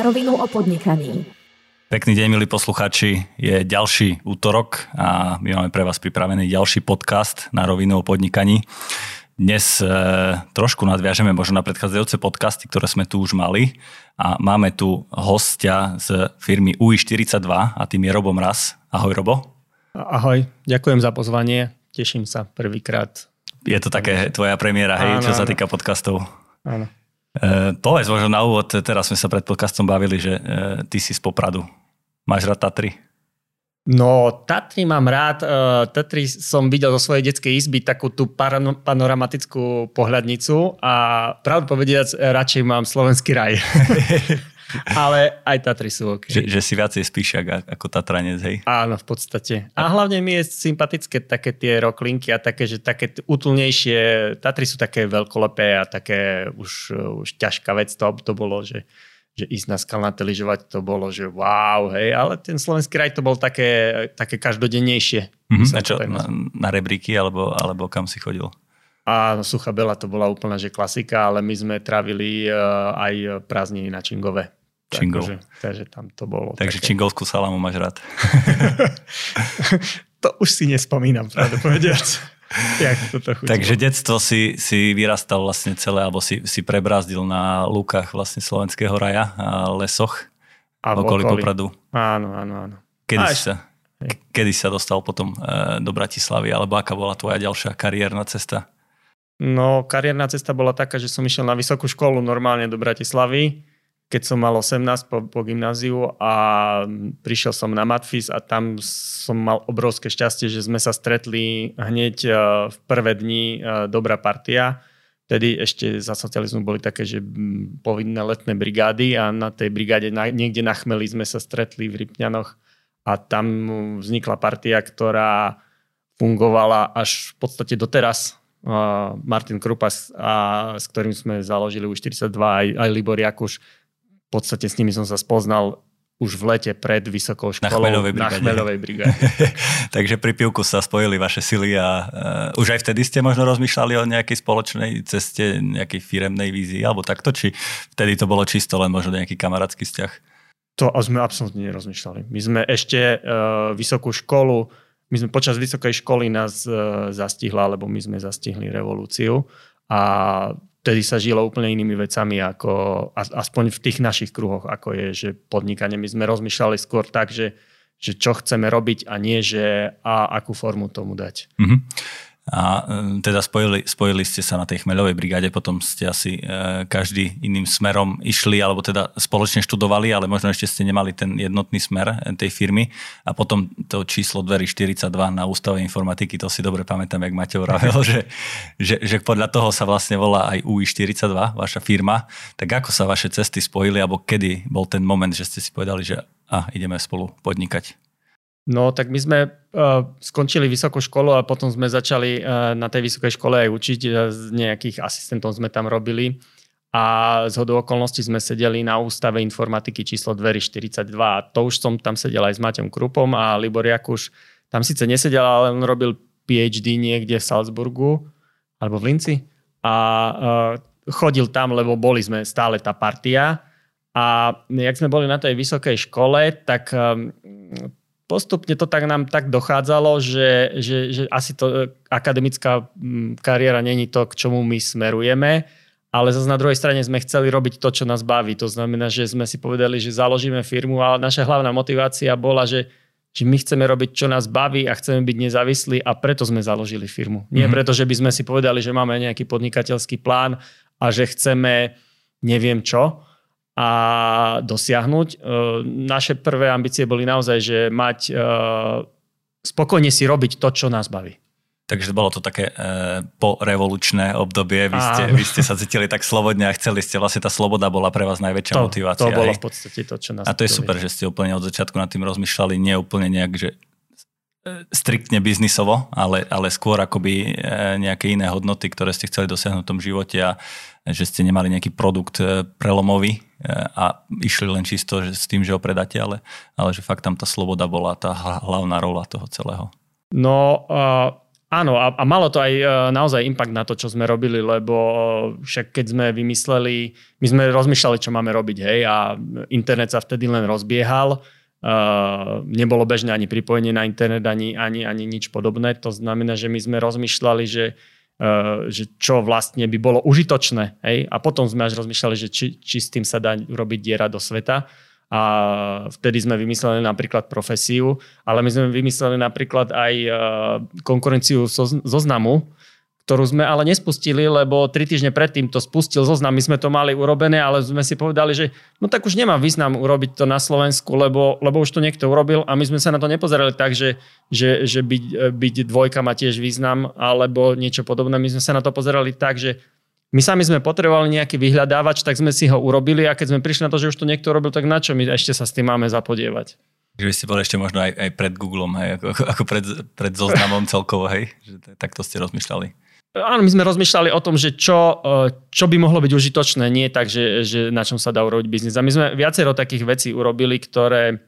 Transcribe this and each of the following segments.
na rovinu o podnikaní. Pekný deň, milí poslucháči. Je ďalší útorok a my máme pre vás pripravený ďalší podcast na rovinu o podnikaní. Dnes trošku nadviažeme možno na predchádzajúce podcasty, ktoré sme tu už mali. A máme tu hostia z firmy UI42 a tým je Robo Mraz. Ahoj, Robo. Ahoj, ďakujem za pozvanie. Teším sa prvýkrát. Je to také tvoja premiéra, hej, áno, čo sa týka podcastov. Áno. Povedz možno na úvod, teraz sme sa pred podcastom bavili, že ty si z Popradu. Máš rád Tatry? No, Tatry mám rád. Tatry som videl zo svojej detskej izby takú tú panoramatickú pohľadnicu a pravdu povediac, radšej mám Slovenský raj. Ale aj Tatry sú OK. Že si viacej spíšak ako Tatranec, hej? Áno, v podstate. A hlavne mi je sympatické také tie roklinky a také, že také útulnejšie. Tatry sú také veľkolepé a také už ťažká vec. To bolo, že ísť na skalnaté lyžovať, to bolo, že wow, hej. Ale ten Slovenský raj to bol také každodennejšie. A čo, na rebríky alebo kam si chodil? A Suchá Belá to bola úplná že klasika, ale my sme trávili aj prázdniny na Čingove. Čingov. Takže tam to bolo. Takže čingovskú salamu máš rád. To už si nespomínam, pravdu povediac. Takže detstvo si vyrastal vlastne celé, alebo si prebrazdil na lúkach vlastne Slovenského raja a lesoch a okolí Popradu. Áno. Kedy sa dostal potom do Bratislavy, alebo aká bola tvoja ďalšia kariérna cesta? No, kariérna cesta bola taká, že som išiel na vysokú školu normálne do Bratislavy, keď som mal 18 po gymnáziu a prišiel som na Matfyz a tam som mal obrovské šťastie, že sme sa stretli hneď v prvé dni dobrá partia. Vtedy ešte za socializmu boli také, že povinné letné brigády a na tej brigáde niekde na chmeli sme sa stretli v Ripňanoch a tam vznikla partia, ktorá fungovala až v podstate doteraz. Martin Krupa, s ktorým sme založili UI42, aj Libor Jakuš. V podstate s nimi som sa spoznal už v lete pred vysokou školou na chmeľovej brigáde. Takže pri pivku sa spojili vaše sily a už aj vtedy ste možno rozmýšľali o nejakej spoločnej ceste, nejakej firemnej vízii alebo takto, či vtedy to bolo čisto len možno nejaký kamarátsky vzťah? To sme absolútne nerozmýšľali. My sme ešte počas vysokej školy nás zastihla, lebo my sme zastihli revolúciu a vtedy sa žilo úplne inými vecami, ako aspoň v tých našich kruhoch, ako je, že podnikanie. My sme rozmýšľali skôr tak, že čo chceme robiť a nie, že a akú formu tomu dať. Mm-hmm. A teda spojili ste sa na tej chmeľovej brigáde, potom ste asi každý iným smerom išli, alebo teda spoločne študovali, ale možno ešte ste nemali ten jednotný smer tej firmy. A potom to číslo dverí 42 na Ústave informatiky, to si dobre pamätám, jak Matej vravel, že podľa toho sa vlastne volá aj UI42, vaša firma. Tak ako sa vaše cesty spojili, alebo kedy bol ten moment, že ste si povedali, že ideme spolu podnikať? No, tak my sme skončili vysokú školu a potom sme začali na tej vysokej škole aj učiť. Z nejakých asistentov sme tam robili a zhodou okolností sme sedeli na Ústave informatiky číslo 242. A to už som tam sedel aj s Maťom Krupom a Libor Jakuš tam síce nesedel, ale on robil PhD niekde v Salzburgu alebo v Linci a chodil tam, lebo boli sme stále tá partia. A jak sme boli na tej vysokej škole, tak postupne to tak nám tak dochádzalo, že asi to akademická kariéra není to, k čomu my smerujeme, ale zase na druhej strane sme chceli robiť to, čo nás baví. To znamená, že sme si povedali, že založíme firmu, ale naša hlavná motivácia bola, že my chceme robiť, čo nás baví a chceme byť nezávislí a preto sme založili firmu. Nie preto, že by sme si povedali, že máme nejaký podnikateľský plán a že chceme neviem čo a dosiahnuť. Naše prvé ambície boli naozaj, že mať spokojne si robiť to, čo nás baví. Takže bolo to také porevolučné obdobie. Vy ste sa cítili tak slobodne a chceli ste, vlastne tá sloboda bola pre vás najväčšia motivácia. To bolo v podstate to, čo nás baví. A to je super, že ste úplne od začiatku nad tým rozmýšľali, nie úplne nejak, že striktne biznisovo, ale skôr akoby nejaké iné hodnoty, ktoré ste chceli dosiahnuť v tom živote a že ste nemali nejaký produkt prelomový a išli len čisto s tým, že ho predáte, ale že fakt tam tá sloboda bola tá hlavná rola toho celého. No Áno, a malo to aj naozaj impact na to, čo sme robili, lebo však keď sme vymysleli, my sme rozmýšľali, čo máme robiť, hej, a internet sa vtedy len rozbiehal, nebolo bežné ani pripojenie na internet, ani nič podobné, to znamená, že my sme rozmýšľali, že čo vlastne by bolo užitočné, hej, a potom sme až rozmýšľali, že či s tým sa dá urobiť diera do sveta. A vtedy sme vymysleli napríklad profesiu, ale my sme vymysleli napríklad aj konkurenciu zoznamu, ktorú sme ale nespustili, lebo 3 týždne predtým to spustil Zoznam. My sme to mali urobené, ale sme si povedali, že no tak už nemá význam urobiť to na Slovensku, lebo už to niekto urobil a my sme sa na to nepozerali tak, že byť dvojka má tiež význam alebo niečo podobné. My sme sa na to pozerali tak, že my sami sme potrebovali nejaký vyhľadávač, tak sme si ho urobili a keď sme prišli na to, že už to niekto robil, tak na čo my ešte sa s tým máme zapodievať? Že by ste boli ešte možno aj pred Googlom, hej, ako pred Zoznamom celkovo, hej? Že takto ste rozmýšľali. Áno, my sme rozmýšľali o tom, že čo by mohlo byť užitočné, nie tak, že na čom sa dá urobiť biznis. A my sme viacero takých vecí urobili, ktoré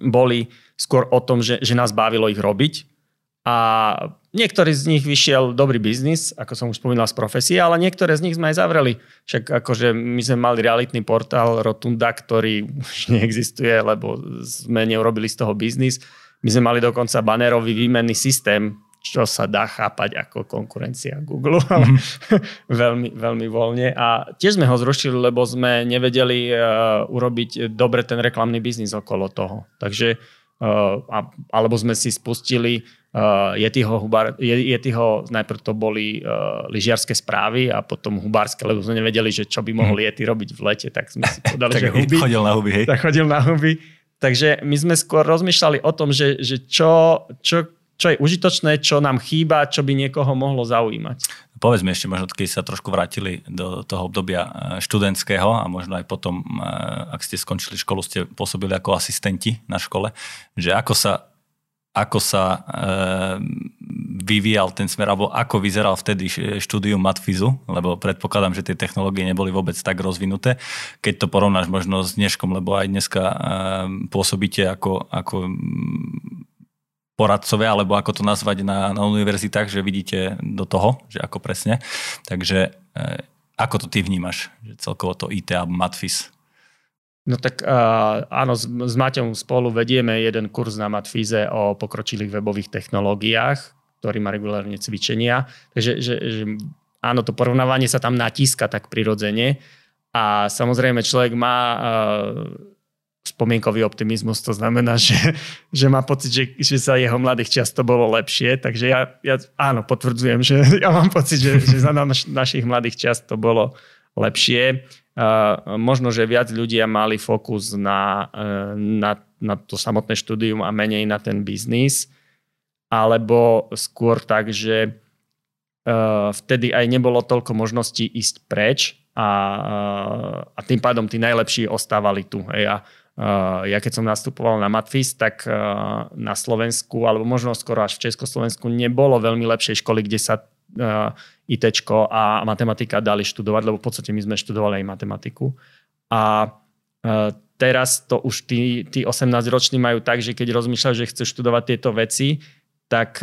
boli skôr o tom, že nás bavilo ich robiť. A niektorý z nich vyšiel dobrý biznis, ako som už spomínal z profesie, ale niektoré z nich sme aj zavreli. Však akože my sme mali realitný portál Rotunda, ktorý už neexistuje, lebo sme neurobili z toho biznis. My sme mali dokonca banerový výmenný systém, čo sa dá chápať ako konkurencia Google, ale veľmi, veľmi voľne. A tiež sme ho zrušili, lebo sme nevedeli urobiť dobre ten reklamný biznis okolo toho. Takže, alebo sme si spustili Jetiho, najprv to boli lyžiarske správy a potom hubárske, lebo sme nevedeli, že čo by mohol Jeti robiť v lete, tak sme si podali, že huby. Chodil na huby. Takže my sme skôr rozmýšľali o tom, že čo je užitočné, čo nám chýba, čo by niekoho mohlo zaujímať. Povedzme ešte možno, keď sa trošku vrátili do toho obdobia študentského a možno aj potom, ak ste skončili školu, ste pôsobili ako asistenti na škole, že ako sa vyvíjal ten smer, alebo ako vyzeral vtedy štúdium Matfyzu, lebo predpokladám, že tie technológie neboli vôbec tak rozvinuté. Keď to porovnáš možno s dneškom, lebo aj dneska pôsobíte ako poradcovia, alebo ako to nazvať na univerzitách, že vidíte do toho, že ako presne. Takže ako to ty vnímaš, že celkovo to IT alebo Matfyz? No tak áno, s Maťom spolu vedieme jeden kurz na Matfyze o pokročilých webových technológiách, ktorý má regulárne cvičenia. Takže že, áno, to porovnávanie sa tam natíska tak prirodzene. A samozrejme človek má spomienkový optimizmus, to znamená, že má pocit, že sa jeho mladých často bolo lepšie. Takže ja áno, potvrdzujem, že ja mám pocit, že za našich mladých často bolo lepšie. Možno, že viac ľudia mali fokus na to samotné štúdium a menej na ten biznis, alebo skôr tak, že vtedy aj nebolo toľko možností ísť preč a tým pádom tí najlepší ostávali tu. Ja keď som nastupoval na Matfyz, tak na Slovensku, alebo možno skoro až v Československu, nebolo veľmi lepšej školy, kde sa ITčko a matematika dali študovať, lebo v podstate my sme študovali aj matematiku. A teraz to už tí 18-roční majú tak, že keď rozmýšľajú, že chcú študovať tieto veci, tak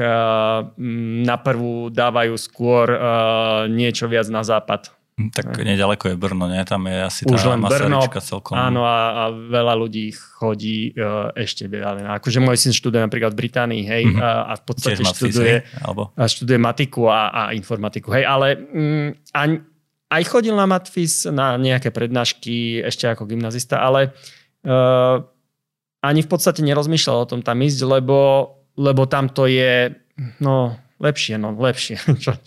na prvú dávajú skôr niečo viac na západ. Tak neďaleko je Brno, nie? Tam je asi už tá Masaryčka celkom. Áno, a veľa ľudí chodí ešte veľa. Akože môj syn študuje napríklad v Británii, hej, a v podstate študuje matiku a informatiku, hej, ale aj chodil na Matfyz na nejaké prednášky ešte ako gymnazista, ale ani v podstate nerozmýšľal o tom tam ísť, lebo tam to je, no... Lepšie,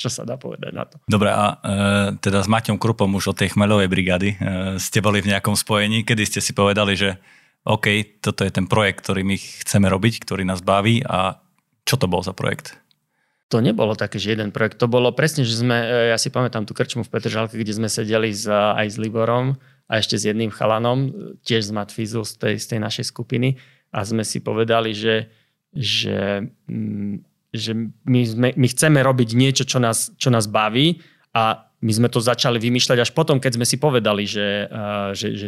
čo sa dá povedať na to. Dobre, a teda s Maťom Krupom už od tej chmeľovej brigády ste boli v nejakom spojení, kedy ste si povedali, že OK, toto je ten projekt, ktorý my chceme robiť, ktorý nás baví, a čo to bol za projekt? To nebolo také, že jeden projekt, to bolo presne, že ja si pamätám tú krčmu v Petržalke, kde sme sedeli aj s Liborom a ešte s jedným chalanom, tiež z Matfyzu, z tej našej skupiny, a sme si povedali, že my chceme robiť niečo, čo nás baví, a my sme to začali vymýšľať až potom, keď sme si povedali, že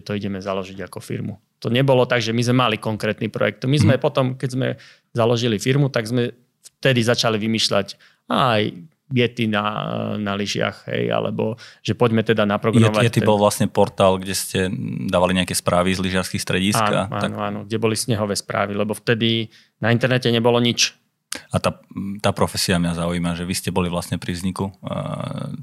to ideme založiť ako firmu. To nebolo tak, že my sme mali konkrétny projekt. My sme potom, keď sme založili firmu, tak sme vtedy začali vymýšľať, aj Jeti na lyžiach, hej, alebo že poďme teda naprogramovať. Jeti bol vlastne portál, kde ste dávali nejaké správy z lyžiarských stredísk. Áno, tak... áno, kde boli snehové správy, lebo vtedy na internete nebolo nič. A tá profesia mňa zaujíma, že vy ste boli vlastne pri vzniku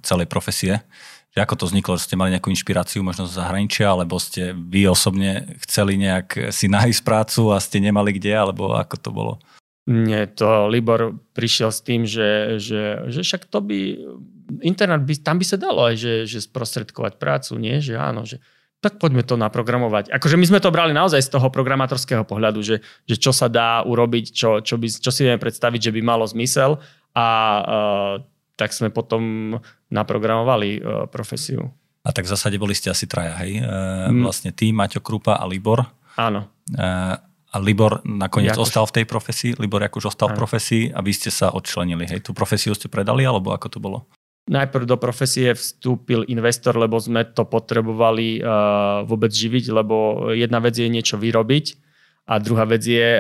celej profesie. Že ako to vzniklo? Že ste mali nejakú inšpiráciu možno z zahraničia, alebo ste vy osobne chceli nejak si nájsť prácu a ste nemali kde, alebo ako to bolo? Nie, to Libor prišiel s tým, že však to by... Internet, tam by sa dalo aj, že sprostredkovať prácu, nie? Že áno, že tak poďme to naprogramovať. Akože my sme to brali naozaj z toho programátorského pohľadu, že čo sa dá urobiť, čo si vieme predstaviť, že by malo zmysel a tak sme potom naprogramovali profesiu. A tak v zásade boli ste asi traja, hej? Vlastne ty, Maťo Krupa a Libor. Áno. A Libor nakoniec Jakuš ostal v tej profesii, Libor Jakuš ostal v profesii a vy ste sa odčlenili. Hej, tú profesiu ste predali, alebo ako to bolo? Najprv do profesie vstúpil investor, lebo sme to potrebovali vôbec živiť, lebo jedna vec je niečo vyrobiť a druhá vec je,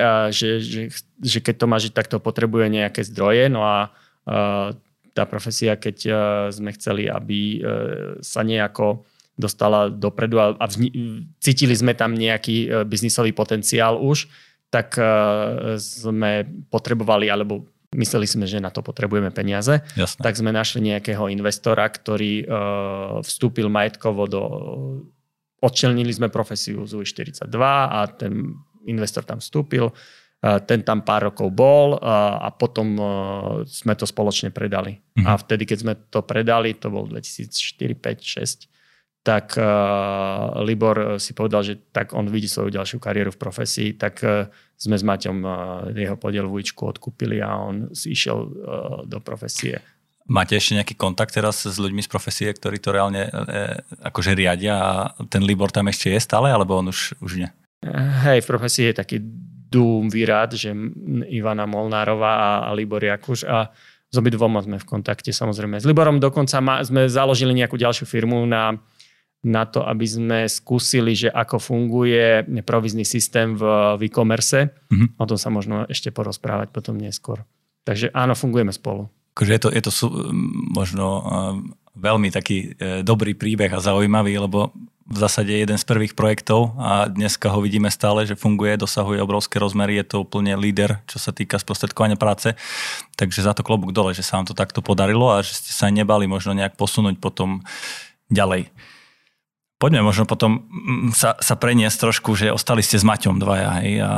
že keď to má žiť, tak to potrebuje nejaké zdroje. No a tá profesia, keď sme chceli, aby sa nejako dostala dopredu a cítili sme tam nejaký biznisový potenciál už, tak sme potrebovali, alebo mysleli sme, že na to potrebujeme peniaze. Jasné. Tak sme našli nejakého investora, ktorý vstúpil majetkovo do... Odčlenili sme profesiu z UI42 a ten investor tam vstúpil. Ten tam pár rokov bol a potom sme to spoločne predali. Mhm. A vtedy, keď sme to predali, to bol 2004, 2005, 2006, tak Libor si povedal, že tak on vidí svoju ďalšiu kariéru v profesii, tak sme s Maťom jeho podiel v uličku odkúpili a on si išiel do profesie. Máte ešte nejaký kontakt teraz s ľuďmi z profesie, ktorí to reálne akože riadia a ten Libor tam ešte je stále, alebo on už nie? Hej, v profesii je taký duumvirát, že Ivana Molnárová a Libor Jakuš a s obidvoma sme v kontakte samozrejme. S Liborom dokonca sme založili nejakú ďalšiu firmu na to, aby sme skúsili, že ako funguje provízny systém v e-commerce. Mm-hmm. O tom sa možno ešte porozprávať potom neskôr. Takže áno, fungujeme spolu. Akože je to možno veľmi taký dobrý príbeh a zaujímavý, lebo v zásade jeden z prvých projektov a dneska ho vidíme stále, že funguje, dosahuje obrovské rozmery, je to úplne líder, čo sa týka sprostredkovania práce. Takže za to klobúk dole, že sa vám to takto podarilo a že ste sa nebali možno nejak posunúť potom ďalej. Poďme možno potom sa preniesť trošku, že ostali ste s Maťom dvaja, hej, a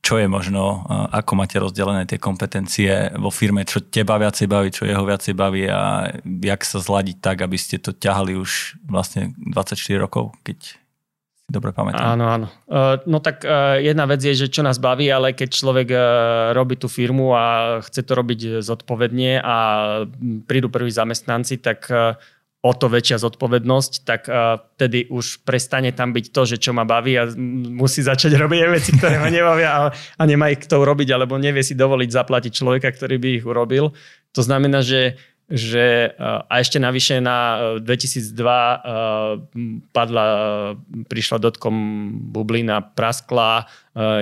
čo je možno, ako máte rozdelené tie kompetencie vo firme, čo teba viacej baví, čo jeho viacej baví a jak sa zladiť tak, aby ste to ťahali už vlastne 24 rokov, keď si dobre pamätám. Áno, áno. No tak jedna vec je, že čo nás baví, ale keď človek robí tú firmu a chce to robiť zodpovedne a prídu prví zamestnanci, tak o to väčšia zodpovednosť, tak vtedy už prestane tam byť to, že čo ma baví a musí začať robiť aj veci, ktoré ho nebavia a nemá ich kto urobiť, alebo nevie si dovoliť zaplatiť človeka, ktorý by ich urobil. To znamená, že a ešte navyše na 2002 prišla dotcom bublina, praskla,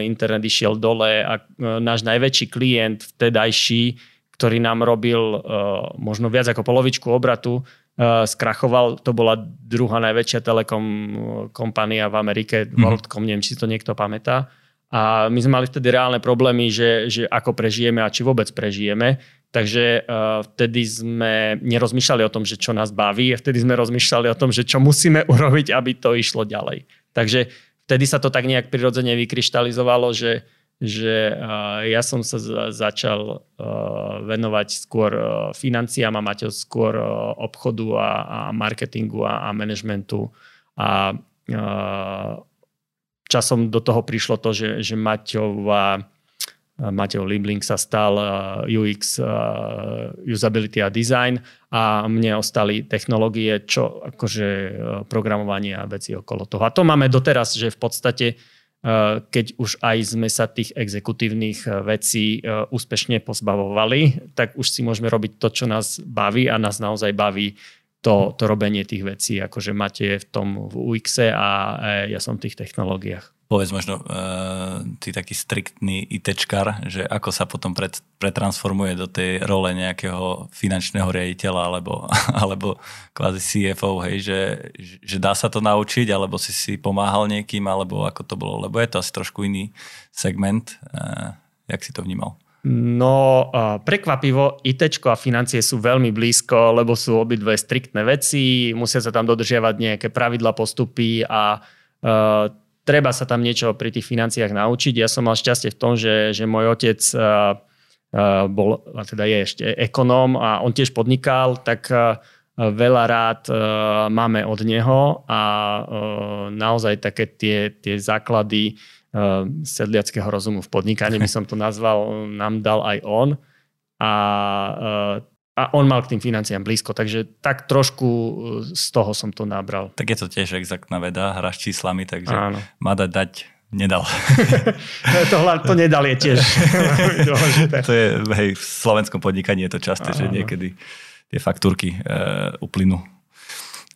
internet išiel dole a náš najväčší klient vtedajší, ktorý nám robil možno viac ako polovičku obratu, skrachoval, to bola druhá najväčšia telekom kompania v Amerike, Worldcom, neviem, či si to niekto pamätá. A my sme mali vtedy reálne problémy, že ako prežijeme a či vôbec prežijeme. Takže vtedy sme nerozmýšľali o tom, že čo nás baví, a vtedy sme rozmýšľali o tom, že čo musíme urobiť, aby to išlo ďalej. Takže vtedy sa to tak nejak prirodzene vykryštalizovalo, že ja som sa začal venovať skôr financiám a Maťo skôr obchodu a marketingu a manažmentu. A časom do toho prišlo to, že Matej Liebling sa stal UX, usability a design a mne ostali technológie, čo akože programovanie a veci okolo toho. A to máme doteraz, že v podstate keď už aj sme sa tých exekutívnych vecí úspešne pozbavovali, tak už si môžeme robiť to, čo nás baví a nás naozaj baví to robenie tých vecí. Akože Matej je v tom v UX-e a ja som v tých technológiách. Povedz možno, ty taký striktný ITčkar, že ako sa potom pretransformuje do tej role nejakého finančného riaditeľa alebo kvázi CFO, hej, že dá sa to naučiť, alebo si pomáhal niekým, alebo ako to bolo, lebo je to asi trošku iný segment. Jak si to vnímal? No, prekvapivo, ITčko a financie sú veľmi blízko, lebo sú obidve striktné veci, musia sa tam dodržiavať nejaké pravidlá, postupy a treba sa tam niečo pri tých financiách naučiť. Ja som mal šťastie v tom, že môj otec bol, a teda je ešte ekonóm a on tiež podnikal, tak veľa rád máme od neho a naozaj také tie základy sedliackého rozumu v podnikaní, by som to nazval, nám dal aj on. A on mal k tým financiám blízko, takže tak trošku z toho som to nabral. Tak je to tiež exaktná veda, hra s číslami, takže áno. Mada dať nedal. to nedal je tiež dôležité. To je, hej, v slovenskom podnikaní je to časté, áno. Že niekedy tie faktúrky uplynú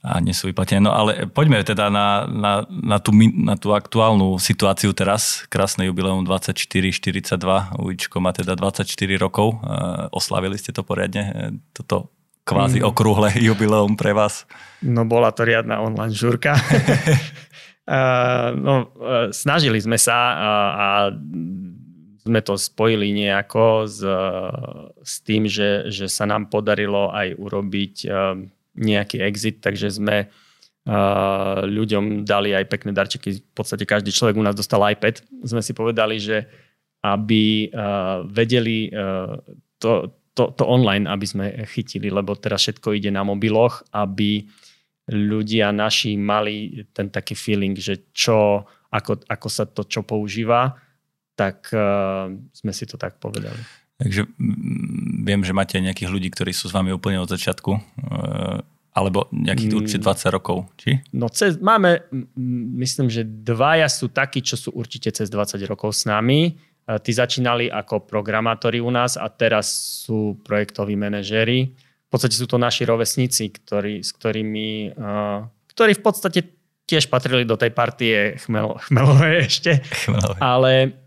a nie sú vyplatené. No ale poďme teda na tú aktuálnu situáciu teraz. Krásne jubileum 24-42. Ujičko má teda 24 rokov. Oslavili ste to poriadne, toto kvázi okrúhle jubileum pre vás? No bola to riadna online žurka. No, snažili sme sa a sme to spojili nejako s tým, že sa nám podarilo aj urobiť nejaký exit, takže sme ľuďom dali aj pekné darčeky. V podstate každý človek u nás dostal iPad. Sme si povedali, že aby vedeli to online, aby sme chytili, lebo teraz všetko ide na mobiloch, aby ľudia naši mali ten taký feeling, že čo, ako sa to čo používa, tak sme si to tak povedali. Takže viem, že máte nejakých ľudí, ktorí sú s vami úplne od začiatku, alebo nejakých určite 20 rokov, či? No máme, myslím, že dvaja sú takí, čo sú určite cez 20 rokov s nami. Tí začínali ako programátori u nás a teraz sú projektoví manažéri. V podstate sú to naši rovesníci, ktorí v podstate tiež patrili do tej partie chmelovej ešte. Ale...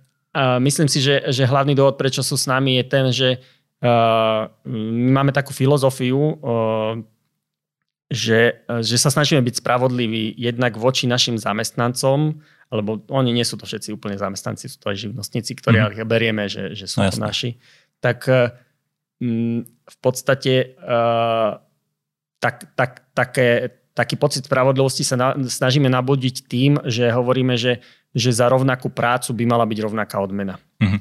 myslím si, že hlavný dôvod, prečo sú s nami, je ten, že máme takú filozofiu, že sa snažíme byť spravodliví jednak voči našim zamestnancom, alebo oni nie sú to všetci úplne zamestnanci, sú to aj živnostníci, ktorí ale berieme, že sú to naši. Tak v podstate taký pocit spravodlivosti sa snažíme nabudiť tým, že hovoríme, že za rovnakú prácu by mala byť rovnaká odmena. Mm-hmm.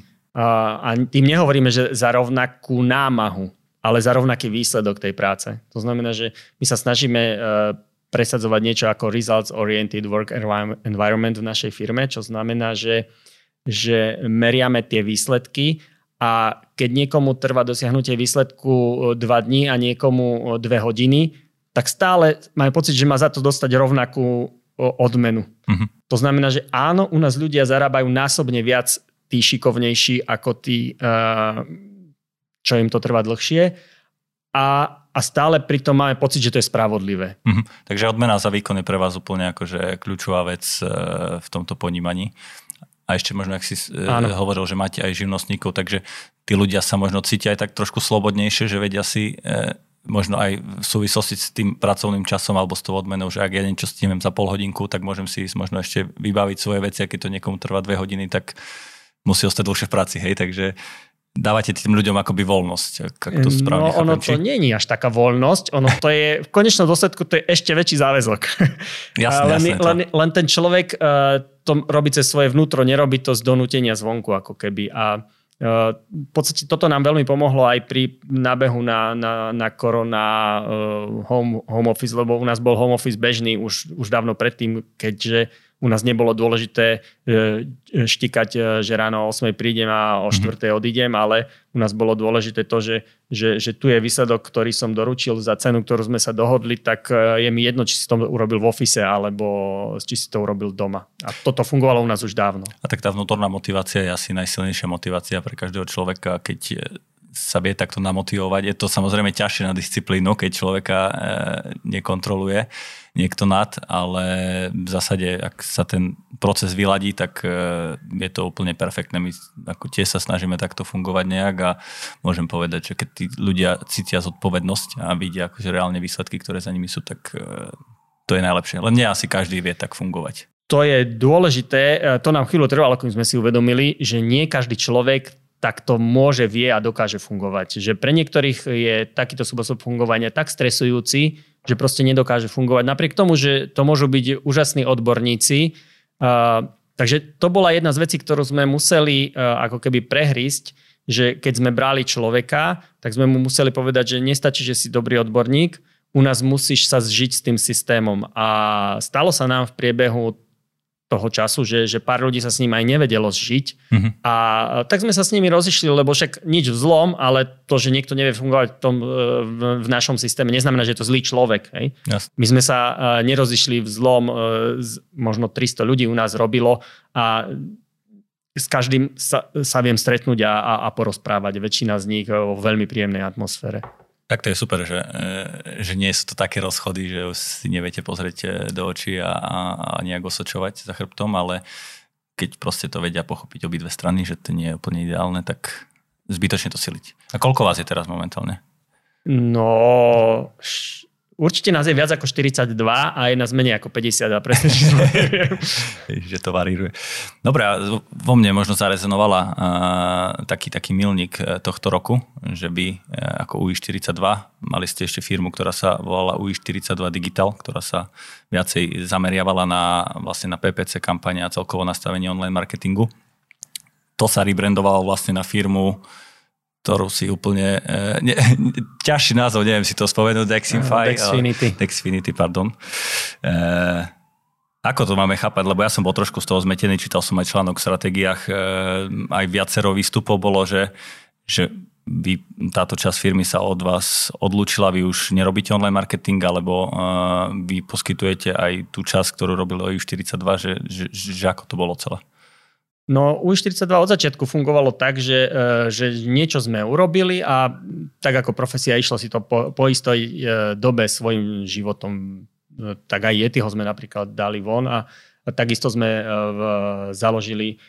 A tým nehovoríme, že za rovnakú námahu, ale za rovnaký výsledok tej práce. To znamená, že my sa snažíme presadzovať niečo ako results-oriented work environment v našej firme, čo znamená, že meriame tie výsledky. A keď niekomu trvá dosiahnutie výsledku 2 dni a niekomu 2 hodiny, tak stále majú pocit, že má za to dostať rovnakú odmenu. Uh-huh. To znamená, že áno, u nás ľudia zarábajú násobne viac tí šikovnejší ako tí, čo im to trvá dlhšie. A stále pri tom máme pocit, že to je spravodlivé. Uh-huh. Takže odmena za výkon je pre vás úplne akože kľúčová vec v tomto ponímaní. A ešte možno, ak si hovoril, že máte aj živnostníkov, takže tí ľudia sa možno cítia aj tak trošku slobodnejšie, že vedia si... možno aj v súvislosti s tým pracovným časom alebo s tou odmenou, že ak ja niečo stihnem za pol hodinku, tak môžem si ísť možno ešte vybaviť svoje veci, a keď to niekomu trvá 2 hodiny, tak musí ostať dlhšie v práci, hej, takže dávate tým ľuďom akoby voľnosť, ak to správne chápem. No ono to nie je až taká voľnosť, ono to je, v konečnom dôsledku to je ešte väčší záväzok. Jasné. Len ten človek to robí cez svoje vnútro, nerobí to z donútenia zvonku ako keby a v podstate toto nám veľmi pomohlo aj pri nábehu na korona home office, lebo u nás bol home office bežný už dávno predtým, keďže u nás nebolo dôležité štikať, že ráno o 8:00 prídem a o 4:00 odídem, ale u nás bolo dôležité to, že tu je výsledok, ktorý som doručil za cenu, ktorú sme sa dohodli, tak je mi jedno, či si to urobil v office alebo či si to urobil doma. A toto fungovalo u nás už dávno. A tak tá vnútorná motivácia je asi najsilnejšia motivácia pre každého človeka, keď sa vie takto namotivovať. Je to samozrejme ťažšie na disciplínu, keď človeka nekontroluje niekto nad, ale v zásade, ak sa ten proces vyladí, tak je to úplne perfektné. My ako tie sa snažíme takto fungovať nejak a môžem povedať, že keď tí ľudia cítia zodpovednosť a vidia akože reálne výsledky, ktoré za nimi sú, tak to je najlepšie. Len nie asi každý vie tak fungovať. To je dôležité, to nám chvíľu trvalo, ako sme si uvedomili, že nie každý človek takto môže, vie a dokáže fungovať. Že pre niektorých je takýto spôsob fungovania tak stresujúci, že proste nedokáže fungovať. Napriek tomu, že to môžu byť úžasní odborníci. Takže to bola jedna z vecí, ktorú sme museli ako keby prehrísť, že keď sme brali človeka, tak sme mu museli povedať, že nestačí, že si dobrý odborník, u nás musíš sa zžiť s tým systémom. A stalo sa nám v priebehu toho času, že pár ľudí sa s ním aj nevedelo zžiť. Mm-hmm. A tak sme sa s nimi rozišli, lebo však nič v zlom, ale to, že niekto nevie fungovať v našom systéme, neznamená, že je to zlý človek. Hej? Yes. My sme sa nerozišli v zlom, možno 300 ľudí u nás robilo a s každým sa viem stretnúť a porozprávať. Väčšina z nich vo veľmi príjemnej atmosfére. Tak to je super, že nie sú to také rozchody, že si neviete pozrieť do očí a nejak osočovať za chrbtom, ale keď proste to vedia pochopiť obidve strany, že to nie je úplne ideálne, tak zbytočne to siliť. A koľko vás je teraz momentálne? No, určite nás je viac ako 42 a je nás menej ako 50 a presne. Že to varíruje. Dobre, vo mne možno zarezonovala taký milník tohto roku, že by ako UI42, mali ste ešte firmu, ktorá sa volala UI42 Digital, ktorá sa viacej zameriavala na PPC kampane a celkovo nastavenie online marketingu. To sa rebrandovalo vlastne na firmu, ktorú si úplne... ťažší názov, neviem si to spomenúť, Dexfinity, pardon. Ako to máme chápať? Lebo ja som bol trošku z toho zmetený, čítal som aj článok v stratégiách, aj viacero výstupov bolo, že vy, táto časť firmy sa od vás odlúčila, vy už nerobíte online marketing, alebo vy poskytujete aj tú časť, ktorú robilo UI42, že ako to bolo celé? No UI42 od začiatku fungovalo tak, že niečo sme urobili a tak ako profesia išlo si to po istej dobe svojim životom, tak aj Jeti ho sme napríklad dali von a takisto sme založili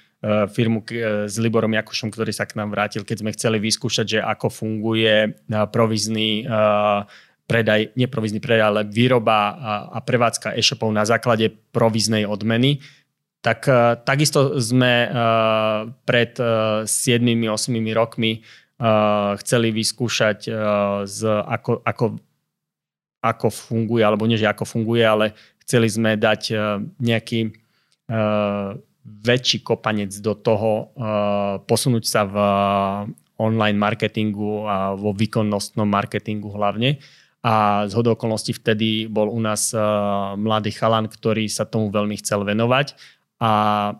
firmu s Liborom Jakušom, ktorý sa k nám vrátil, keď sme chceli vyskúšať, že ako funguje provizný predaj, neprovizný predaj, ale výroba a prevádzka e-shopov na základe proviznej odmeny. Tak takisto sme pred 7-8 rokmi chceli vyskúšať, ako funguje, alebo nie, že ako funguje, ale chceli sme dať nejaký väčší kopanec do toho, posunúť sa v online marketingu a vo výkonnostnom marketingu hlavne. A zhodou okolností vtedy bol u nás mladý chalan, ktorý sa tomu veľmi chcel venovať. A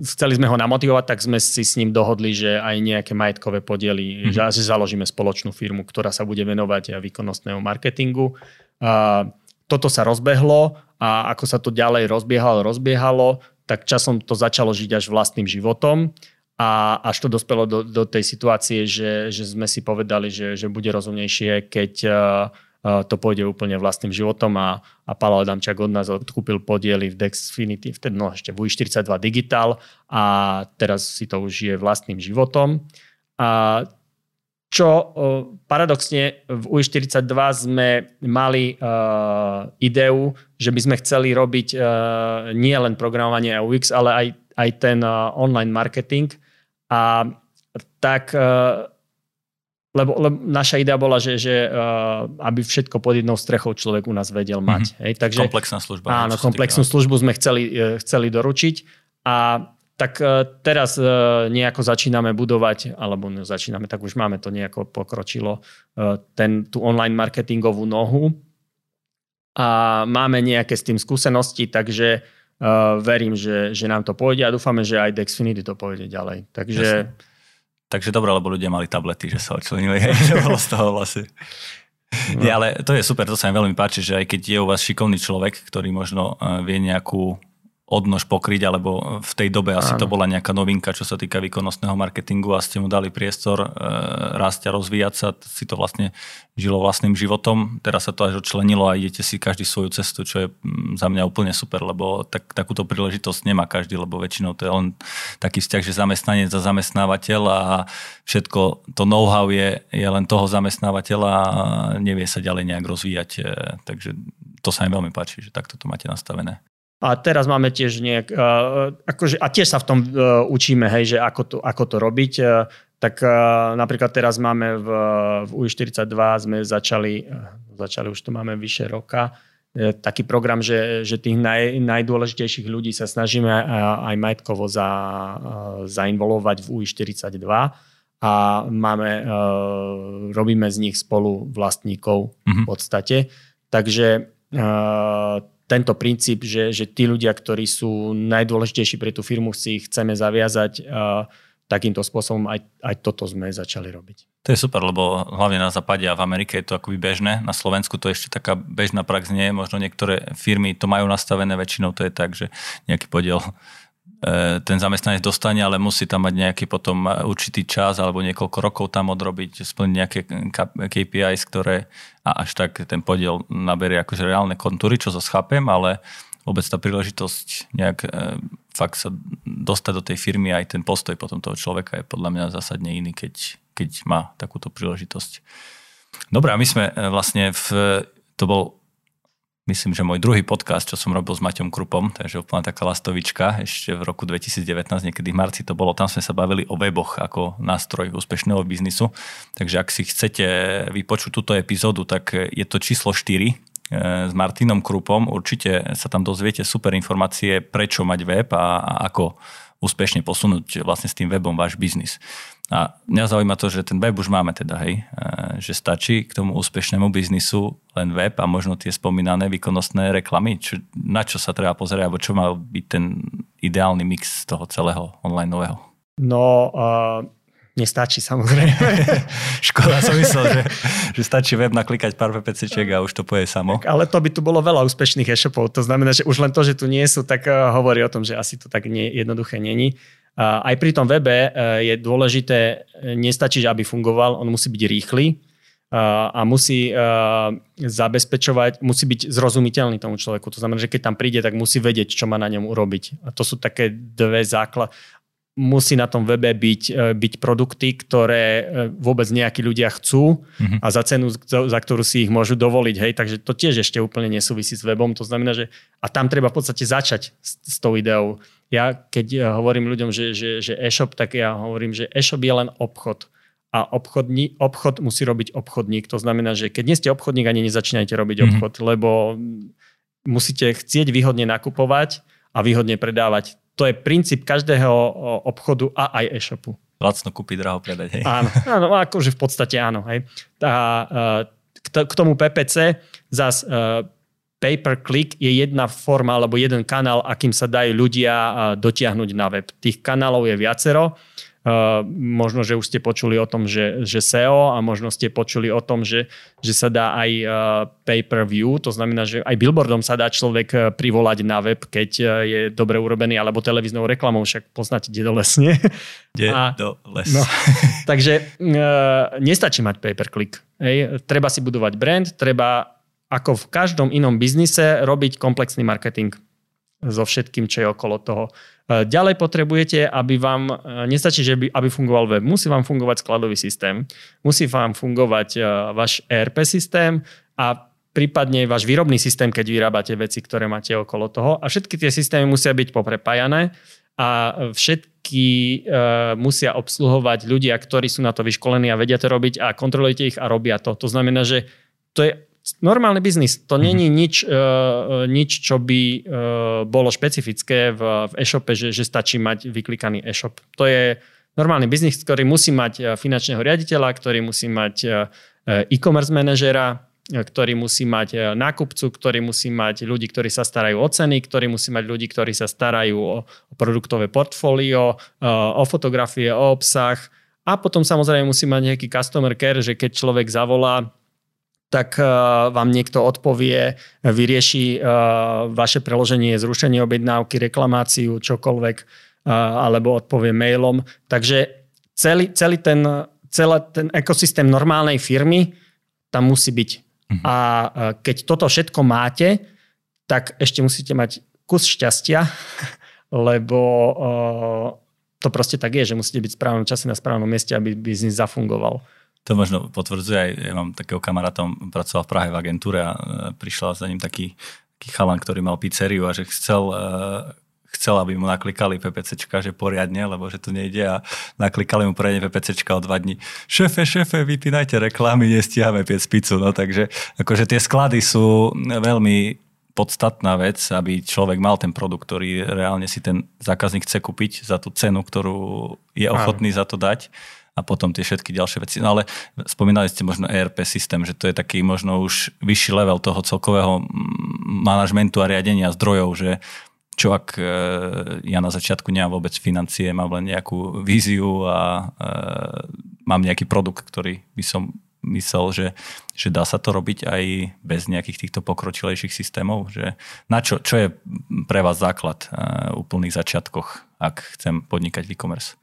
chceli sme ho namotivovať, tak sme si s ním dohodli, že aj nejaké majetkové podiely, že založíme spoločnú firmu, ktorá sa bude venovať výkonnostnému marketingu. Toto sa rozbehlo a ako sa to ďalej rozbiehalo, tak časom to začalo žiť až vlastným životom a až to dospelo do tej situácie, že sme si povedali, že bude rozumnejšie, keď to pôjde úplne vlastným životom a Paľo Adamčiak od nás odkúpil podiely v Dexfinity, vtedy ešte v UI42 Digital a teraz si to už je vlastným životom. A čo paradoxne v UI42 sme mali ideu, že by sme chceli robiť nie len programovanie a UX, ale aj ten online marketing a tak... Lebo naša idea bola, že aby všetko pod jednou strechou človek u nás vedel mať. Mm-hmm. Hej, takže, komplexná služba. Áno, komplexnú službu sme chceli doručiť. A tak teraz nejako začíname budovať, alebo začíname, tak už máme to nejako pokročilo, tú online marketingovú nohu. A máme nejaké s tým skúsenosti, takže verím, že nám to pôjde a dúfame, že aj Dexfinity to pôjde ďalej. Takže... Jasne. Takže dobré, lebo ľudia mali tablety, že sa odčlenili. To bolo z toho vlastne. No. Nie, ale to je super, to sa mi veľmi páči, že aj keď je u vás šikovný človek, ktorý možno vie nejakú odnož pokryť, alebo v tej dobe asi to bola nejaká novinka, čo sa týka výkonnostného marketingu a ste mu dali priestor rásť a rozvíjať sa, si to vlastne žilo vlastným životom. Teraz sa to až odčlenilo a idete si každý svoju cestu, čo je za mňa úplne super, lebo takúto príležitosť nemá každý, lebo väčšinou to je len taký vzťah, že zamestnanec a zamestnávateľ a všetko to know-how je len toho zamestnávateľa a nevie sa ďalej nejak rozvíjať. Takže to sa mi veľmi páči, že takto to máte nastavené. A teraz máme tiež a tiež sa v tom učíme, hej, že ako to robiť. Tak napríklad teraz máme v UI42 sme začali, už to máme vyše roka, taký program, že tých najdôležitejších ľudí sa snažíme aj majetkovo zainvolovať v UI42 a robíme z nich spolu vlastníkov v podstate. Takže tento princíp, že tí ľudia, ktorí sú najdôležitejší pre tú firmu, si ich chceme zaviazať takýmto spôsobom, aj toto sme začali robiť. To je super, lebo hlavne na západe a v Amerike je to akoby bežné. Na Slovensku to ešte taká bežná prax nie je. Možno niektoré firmy to majú nastavené, väčšinou to je tak, že nejaký podiel ten zamestnanec dostane, ale musí tam mať nejaký potom určitý čas alebo niekoľko rokov tam odrobiť, splniť nejaké KPIs, ktoré a až tak ten podiel naberie akože reálne kontúry, čo sa schápem, ale vôbec tá príležitosť nejak fakt sa dostať do tej firmy aj ten postoj potom toho človeka je podľa mňa zásadne iný, keď má takúto príležitosť. Dobre, a my sme vlastne to bol myslím, že môj druhý podcast, čo som robil s Maťom Krupom, takže úplne taká lastovička, ešte v roku 2019, niekedy v marci to bolo, tam sme sa bavili o weboch ako nástroj úspešného biznisu. Takže ak si chcete vypočuť túto epizódu, tak je to číslo 4 s Martinom Krupom. Určite sa tam dozviete super informácie, prečo mať web a ako úspešne posunúť vlastne s tým webom váš biznis. A mňa zaujíma to, že ten web už máme teda, hej, že stačí k tomu úspešnému biznisu len web a možno tie spomínané výkonnostné reklamy, na čo sa treba pozerať, alebo čo má byť ten ideálny mix toho celého online-ového? No, nestačí samozrejme. Škoda, som myslel, že stačí web naklikať pár PPCček a už to poje samo. Tak, ale to by tu bolo veľa úspešných e-shopov, to znamená, že už len to, že tu nie sú, tak hovorí o tom, že asi to tak jednoduché není. Aj pri tom webe je dôležité, nestačí, aby fungoval, on musí byť rýchly a musí zabezpečovať, musí byť zrozumiteľný tomu človeku. To znamená, že keď tam príde, tak musí vedieť, čo má na ňom urobiť. A to sú také dve základy. Musí na tom webe byť produkty, ktoré vôbec nejakí ľudia chcú a za cenu, za ktorú si ich môžu dovoliť. Hej? Takže to tiež ešte úplne nesúvisí s webom. To znamená, že a tam treba v podstate začať s tou ideou. Ja keď hovorím ľuďom, že e-shop, tak ja hovorím, že e-shop je len obchod. A obchod musí robiť obchodník. To znamená, že keď nie ste obchodník, ani nezačínajte robiť obchod, lebo musíte chcieť výhodne nakupovať a výhodne predávať. To je princíp každého obchodu a aj e-shopu. Lacno kúpiť, draho predať. Hej. Áno, akože v podstate áno. Hej. A k tomu PPC zase pay per click je jedna forma alebo jeden kanál, akým sa dajú ľudia dotiahnuť na web. Tých kanálov je viacero. Možno, že už ste počuli o tom, že SEO a možno ste počuli o tom, že sa dá aj pay-per-view, to znamená, že aj billboardom sa dá človek privolať na web, keď je dobre urobený, alebo televíznou reklamou, však poznáte Dedolesne. No, takže nestačí mať pay-per-click. Hej. Treba si budovať brand, treba ako v každom inom biznise robiť komplexný marketing so všetkým, čo je okolo toho. Ďalej potrebujete, aby vám, nestačí, aby fungoval web, musí vám fungovať skladový systém, musí vám fungovať váš ERP systém a prípadne váš výrobný systém, keď vyrábate veci, ktoré máte okolo toho. A všetky tie systémy musia byť poprepájané a všetky musia obsluhovať ľudia, ktorí sú na to vyškolení a vedia to robiť a kontrolujete ich a robia to. To znamená, že to je normálny biznis. To není nič, čo by bolo špecifické v e-shope, že stačí mať vyklikaný e-shop. To je normálny biznis, ktorý musí mať finančného riaditeľa, ktorý musí mať e-commerce manažera, ktorý musí mať nákupcu, ktorý musí mať ľudí, ktorí sa starajú o ceny, ktorý musí mať ľudí, ktorí sa starajú o produktové portfólio, o fotografie, o obsah. A potom samozrejme musí mať nejaký customer care, že keď človek zavolá, tak vám niekto odpovie, vyrieši vaše preloženie, zrušenie objednávky, reklamáciu, čokoľvek, alebo odpovie mailom. Takže celý ten ekosystém normálnej firmy tam musí byť. Mhm. A keď toto všetko máte, tak ešte musíte mať kus šťastia, lebo to proste tak je, že musíte byť v správnom čase na správnom mieste, aby biznis zafungoval. To možno potvrdzuje aj, ja mám takého kamaráta, pracoval v Prahe v agentúre a prišla za ním taký chalan, ktorý mal pizzeriu a že chcel, aby mu naklikali PPCčka, že poriadne, lebo že to nejde a naklikali mu poriadne PPCčka o 2 dní. Šéfe, vy dajte reklamy, nestíhame piec pizzu. No takže akože tie sklady sú veľmi podstatná vec, aby človek mal ten produkt, ktorý reálne si ten zákazník chce kúpiť za tú cenu, ktorú je ochotný za to dať a potom tie všetky ďalšie veci. No ale spomínali ste možno ERP systém, že to je taký možno už vyšší level toho celkového manažmentu a riadenia zdrojov, že čo ak ja na začiatku nemám vôbec financie, mám len nejakú víziu a mám nejaký produkt, ktorý by som myslel, že dá sa to robiť aj bez nejakých týchto pokročilejších systémov? Že na čo je pre vás základ v úplných začiatkoch, ak chcem podnikať v e-commerce?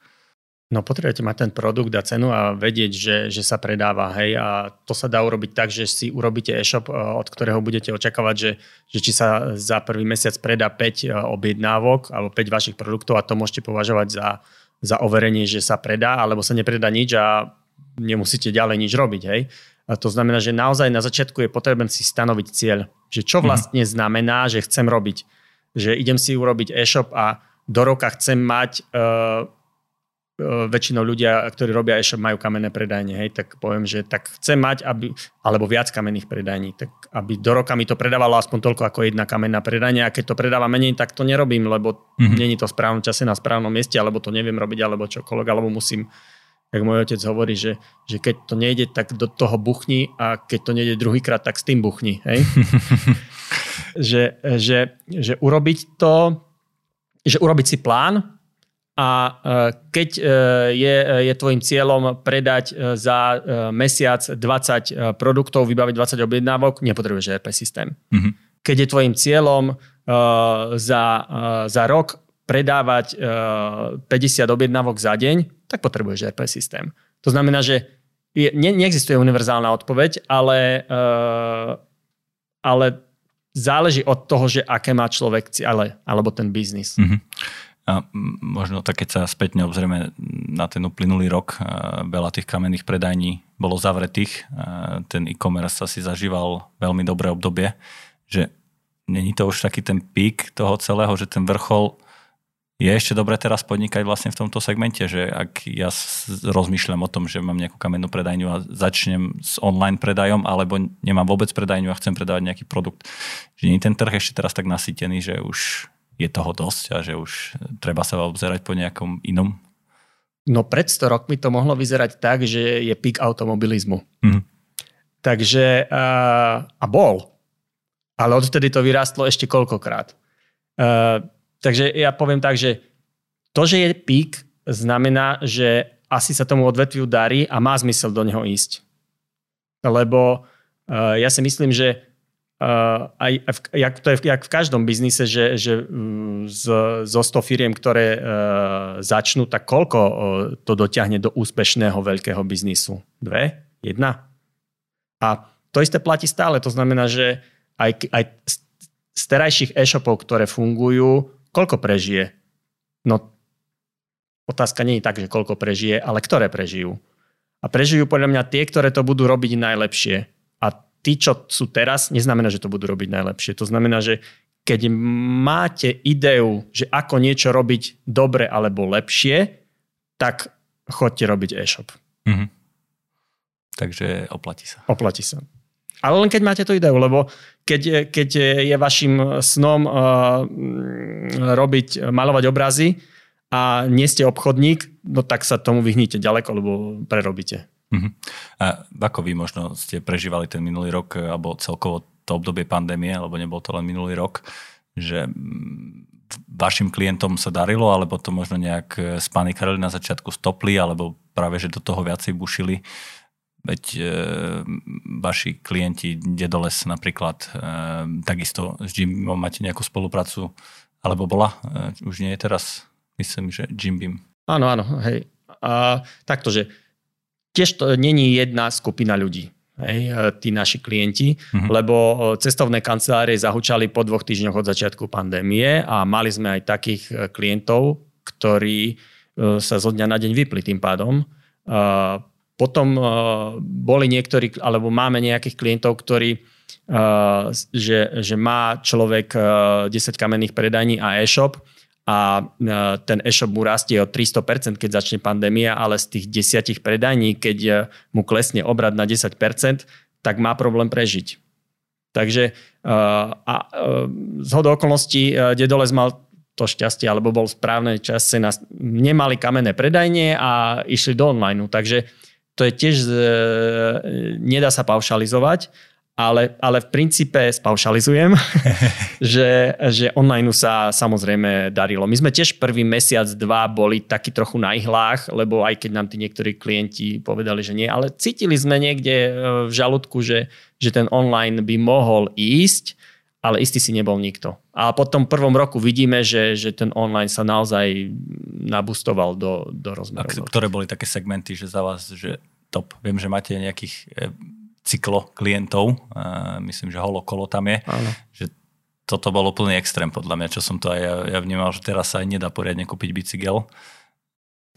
No potrebujete mať ten produkt a cenu a vedieť, že sa predáva. Hej? A to sa dá urobiť tak, že si urobíte e-shop, od ktorého budete očakávať, že či sa za prvý mesiac predá 5 objednávok alebo 5 vašich produktov a to môžete považovať za overenie, že sa predá alebo sa nepredá nič a nemusíte ďalej nič robiť. Hej? A to znamená, že naozaj na začiatku je potrebné si stanoviť cieľ. Že čo vlastne znamená, že chcem robiť. Že idem si urobiť e-shop a do roka chcem mať, väčšinou ľudia, ktorí robia e-shop, majú kamenné predajne. Hej? Tak poviem, že tak chcem mať, alebo viac kamenných predajní. Tak aby do roka mi to predávalo aspoň toľko ako jedna kamenná predajňa. A keď to predáva menej, tak to nerobím, lebo nie je to v správnom čase na správnom mieste, alebo to neviem robiť, alebo čokoľvek, alebo musím. Jak môj otec hovorí, že keď to nejde, tak do toho buchni a keď to nejde druhýkrát, tak s tým buchni. Hej? že urobiť to, že urobiť si plán a keď je tvojim cieľom predať za mesiac 20 produktov, vybaviť 20 objednávok, nepotrebuješ ERP systém. Mm-hmm. Keď je tvojim cieľom za rok predávať 50 objednávok za deň, tak potrebuješ ERP systém. To znamená, že neexistuje univerzálna odpoveď, ale záleží od toho, že aké má človek alebo ten biznis. Mm-hmm. A možno tak, keď sa spätne obzrieme na ten uplynulý rok, veľa tých kamenných predajní bolo zavretých. Ten e-commerce asi zažíval veľmi dobré obdobie, že není to už taký ten pík toho celého, že ten vrchol. Je ešte dobré teraz podnikať vlastne v tomto segmente, že ak ja rozmýšľam o tom, že mám nejakú kamennú predajňu a začnem s online predajom, alebo nemám vôbec predajňu a chcem predávať nejaký produkt. Že nie je ten trh ešte teraz tak nasýtený, že už je toho dosť a že už treba sa obzerať po nejakom inom? No pred 100 rokmi to mohlo vyzerať tak, že je pík automobilizmu. Mm-hmm. Takže a bol. Ale odtedy to vyrástlo ešte koľkokrát. Takže ja poviem tak, že to, že je pík, znamená, že asi sa tomu odvetviu darí a má zmysel do neho ísť. Lebo ja si myslím, že jak v každom biznise, že zo 100 firiem, ktoré začnú, tak koľko to dotiahne do úspešného veľkého biznisu? 2? 1? A to isté platí stále. To znamená, že aj z terajších e-shopov, ktoré fungujú, koľko prežije? No, otázka nie je tak, že koľko prežije, ale ktoré prežijú. A prežijú podľa mňa tie, ktoré to budú robiť najlepšie. A tí, čo sú teraz, neznamená, že to budú robiť najlepšie. To znamená, že keď máte ideu, že ako niečo robiť dobre alebo lepšie, tak choďte robiť e-shop. Mhm. Takže oplatí sa. Oplatí sa. Ale len keď máte tú ideu, lebo keď je vašim snom malovať obrazy a nie ste obchodník, no tak sa tomu vyhnite ďaleko, lebo prerobíte. Uh-huh. A ako vy možno ste prežívali ten minulý rok, alebo celkovo to obdobie pandémie, alebo nebol to len minulý rok, že vašim klientom sa darilo, alebo to možno nejak spanikarili na začiatku, stopli, alebo práve že do toho viacej bušili? Veď vaši klienti Dedoles napríklad takisto s Jimbeamom máte nejakú spoluprácu, alebo bola? Už nie je teraz, myslím, že Jimbeam. Áno, áno, hej. A takto, že tiež to není jedna skupina ľudí, hej, tí naši klienti, lebo cestovné kancelárie zahučali po 2 týždňoch od začiatku pandémie a mali sme aj takých klientov, ktorí sa zo dňa na deň vypli tým pádom. Potom boli niektorí, alebo máme nejakých klientov, ktorí, že má človek 10 kamenných predaní a e-shop a ten e-shop mu rastie o 300%, keď začne pandémia, ale z tých 10 predaní, keď mu klesne obrad na 10%, tak má problém prežiť. Takže zhodou okolností Dedoles mal to šťastie, alebo bol v správnej čase, nemali kamenné predajne a išli do online. Takže to je tiež, nedá sa paušalizovať, ale v princípe spaušalizujem, že online sa samozrejme darilo. My sme tiež prvý mesiac, 2 boli taký trochu na ihlách, lebo aj keď nám tí niektorí klienti povedali, že nie, ale cítili sme niekde v žalúdku, že ten online by mohol ísť, ale istý si nebol nikto. A po tom prvom roku vidíme, že ten online sa naozaj nabustoval do rozmerov. Ktoré boli také segmenty, že za vás, že top. Viem, že máte nejakých cyklo klientov, myslím, že holokolo tam je, áno. Že toto bol úplný extrém podľa mňa, čo som to aj ja vnímal, že teraz sa aj nedá poriadne kúpiť bicykel.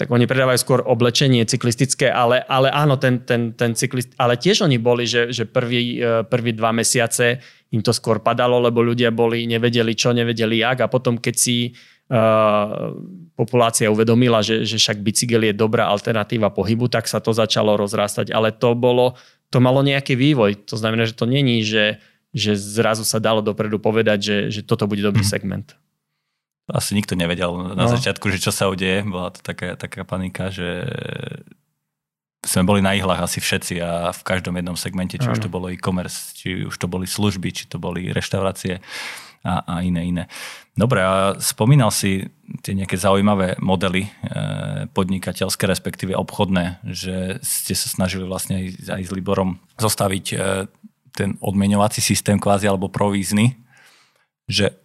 Tak oni predávajú skôr oblečenie cyklistické, ale áno, ten cyklist, ale tiež oni boli, že prvý 2 mesiace im to skôr padalo, lebo ľudia nevedeli čo, nevedeli jak. A potom, keď si populácia uvedomila, že však bicykel je dobrá alternatíva pohybu, tak sa to začalo rozrastať. Ale to malo nejaký vývoj. To znamená, že to není, že zrazu sa dalo dopredu povedať, že toto bude dobrý segment. Asi nikto nevedel na začiatku, že čo sa udeje. Bola to taká panika, že sme boli na ihlách asi všetci a v každom jednom segmente, či už to bolo e-commerce, či už to boli služby, či to boli reštaurácie a iné. Dobre, a spomínal si tie nejaké zaujímavé modely podnikateľské, respektíve obchodné, že ste sa snažili vlastne aj s Liborom zostaviť ten odmeňovací systém kvázi alebo provízny, že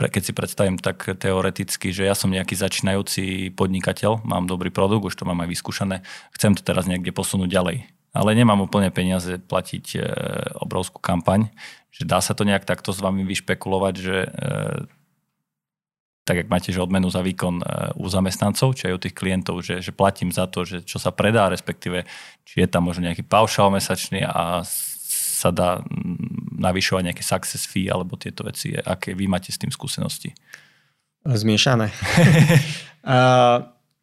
keď si predstavím tak teoreticky, že ja som nejaký začínajúci podnikateľ, mám dobrý produkt, už to mám aj vyskúšané, chcem to teraz niekde posunúť ďalej. Ale nemám úplne peniaze platiť obrovskú kampaň, že dá sa to nejak takto s vami vyšpekulovať, že tak, jak máte, že odmenu za výkon u zamestnancov, či aj u tých klientov, že platím za to, že čo sa predá, respektíve, či je tam možno nejaký paušál mesačný a sa dá navyšovať nejaké success fee alebo tieto veci, aké vy máte s tým skúsenosti? Zmiešané.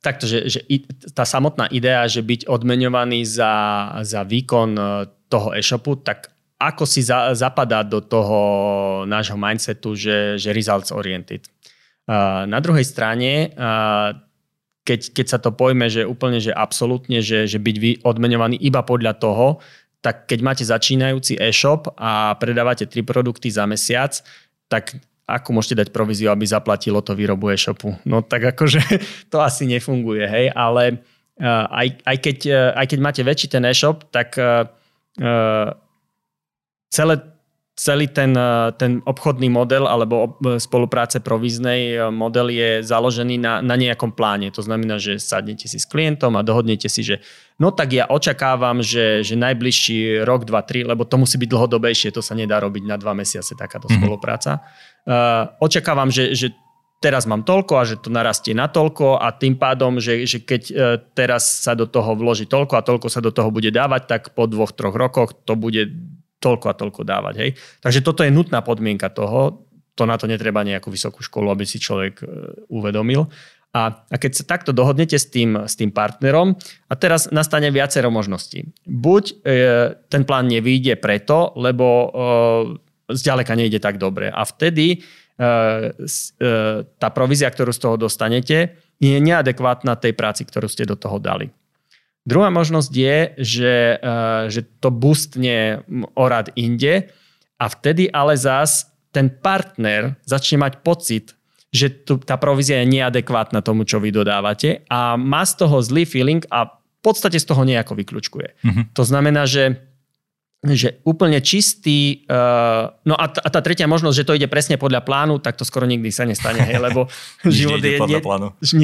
Takto, že tá samotná idea, že byť odmeňovaný za výkon toho e-shopu, tak ako si zapadá do toho nášho mindsetu, že results oriented. Na druhej strane, keď sa to pojme, že úplne, že absolútne, že byť odmeňovaný iba podľa toho, tak keď máte začínajúci e-shop a predávate 3 produkty za mesiac, tak ako môžete dať províziu, aby zaplatilo to výrobu e-shopu? No tak akože to asi nefunguje, hej, ale aj keď máte väčší ten e-shop, tak celý ten obchodný model alebo spolupráce províznej model je založený na nejakom pláne. To znamená, že sadnete si s klientom a dohodnete si, že no tak ja očakávam, že najbližší rok, 2, 3, lebo to musí byť dlhodobejšie, to sa nedá robiť na 2 mesiace takáto spolupráca. Očakávam, že teraz mám toľko a že to narastie na toľko a tým pádom, že keď teraz sa do toho vloží toľko a toľko sa do toho bude dávať, tak po 2-3 rokoch to bude toľko a toľko dávať. Hej. Takže toto je nutná podmienka toho. To na to netreba nejakú vysokú školu, aby si človek uvedomil. A keď sa takto dohodnete s tým partnerom, a teraz nastane viacero možností. Buď ten plán nevyjde preto, lebo zďaleka nejde tak dobre. A vtedy tá provízia, ktorú z toho dostanete, je neadekvátna tej práci, ktorú ste do toho dali. Druhá možnosť je, že to boostne orad inde a vtedy ale zás ten partner začne mať pocit, že tá provízia je neadekvátna tomu, čo vy dodávate a má z toho zlý feeling a podstate z toho nejako vykľučkuje. Mm-hmm. To znamená, že úplne čistý... no a tá tretia možnosť, že to ide presne podľa plánu, tak to skoro nikdy sa nestane, hej, lebo život je...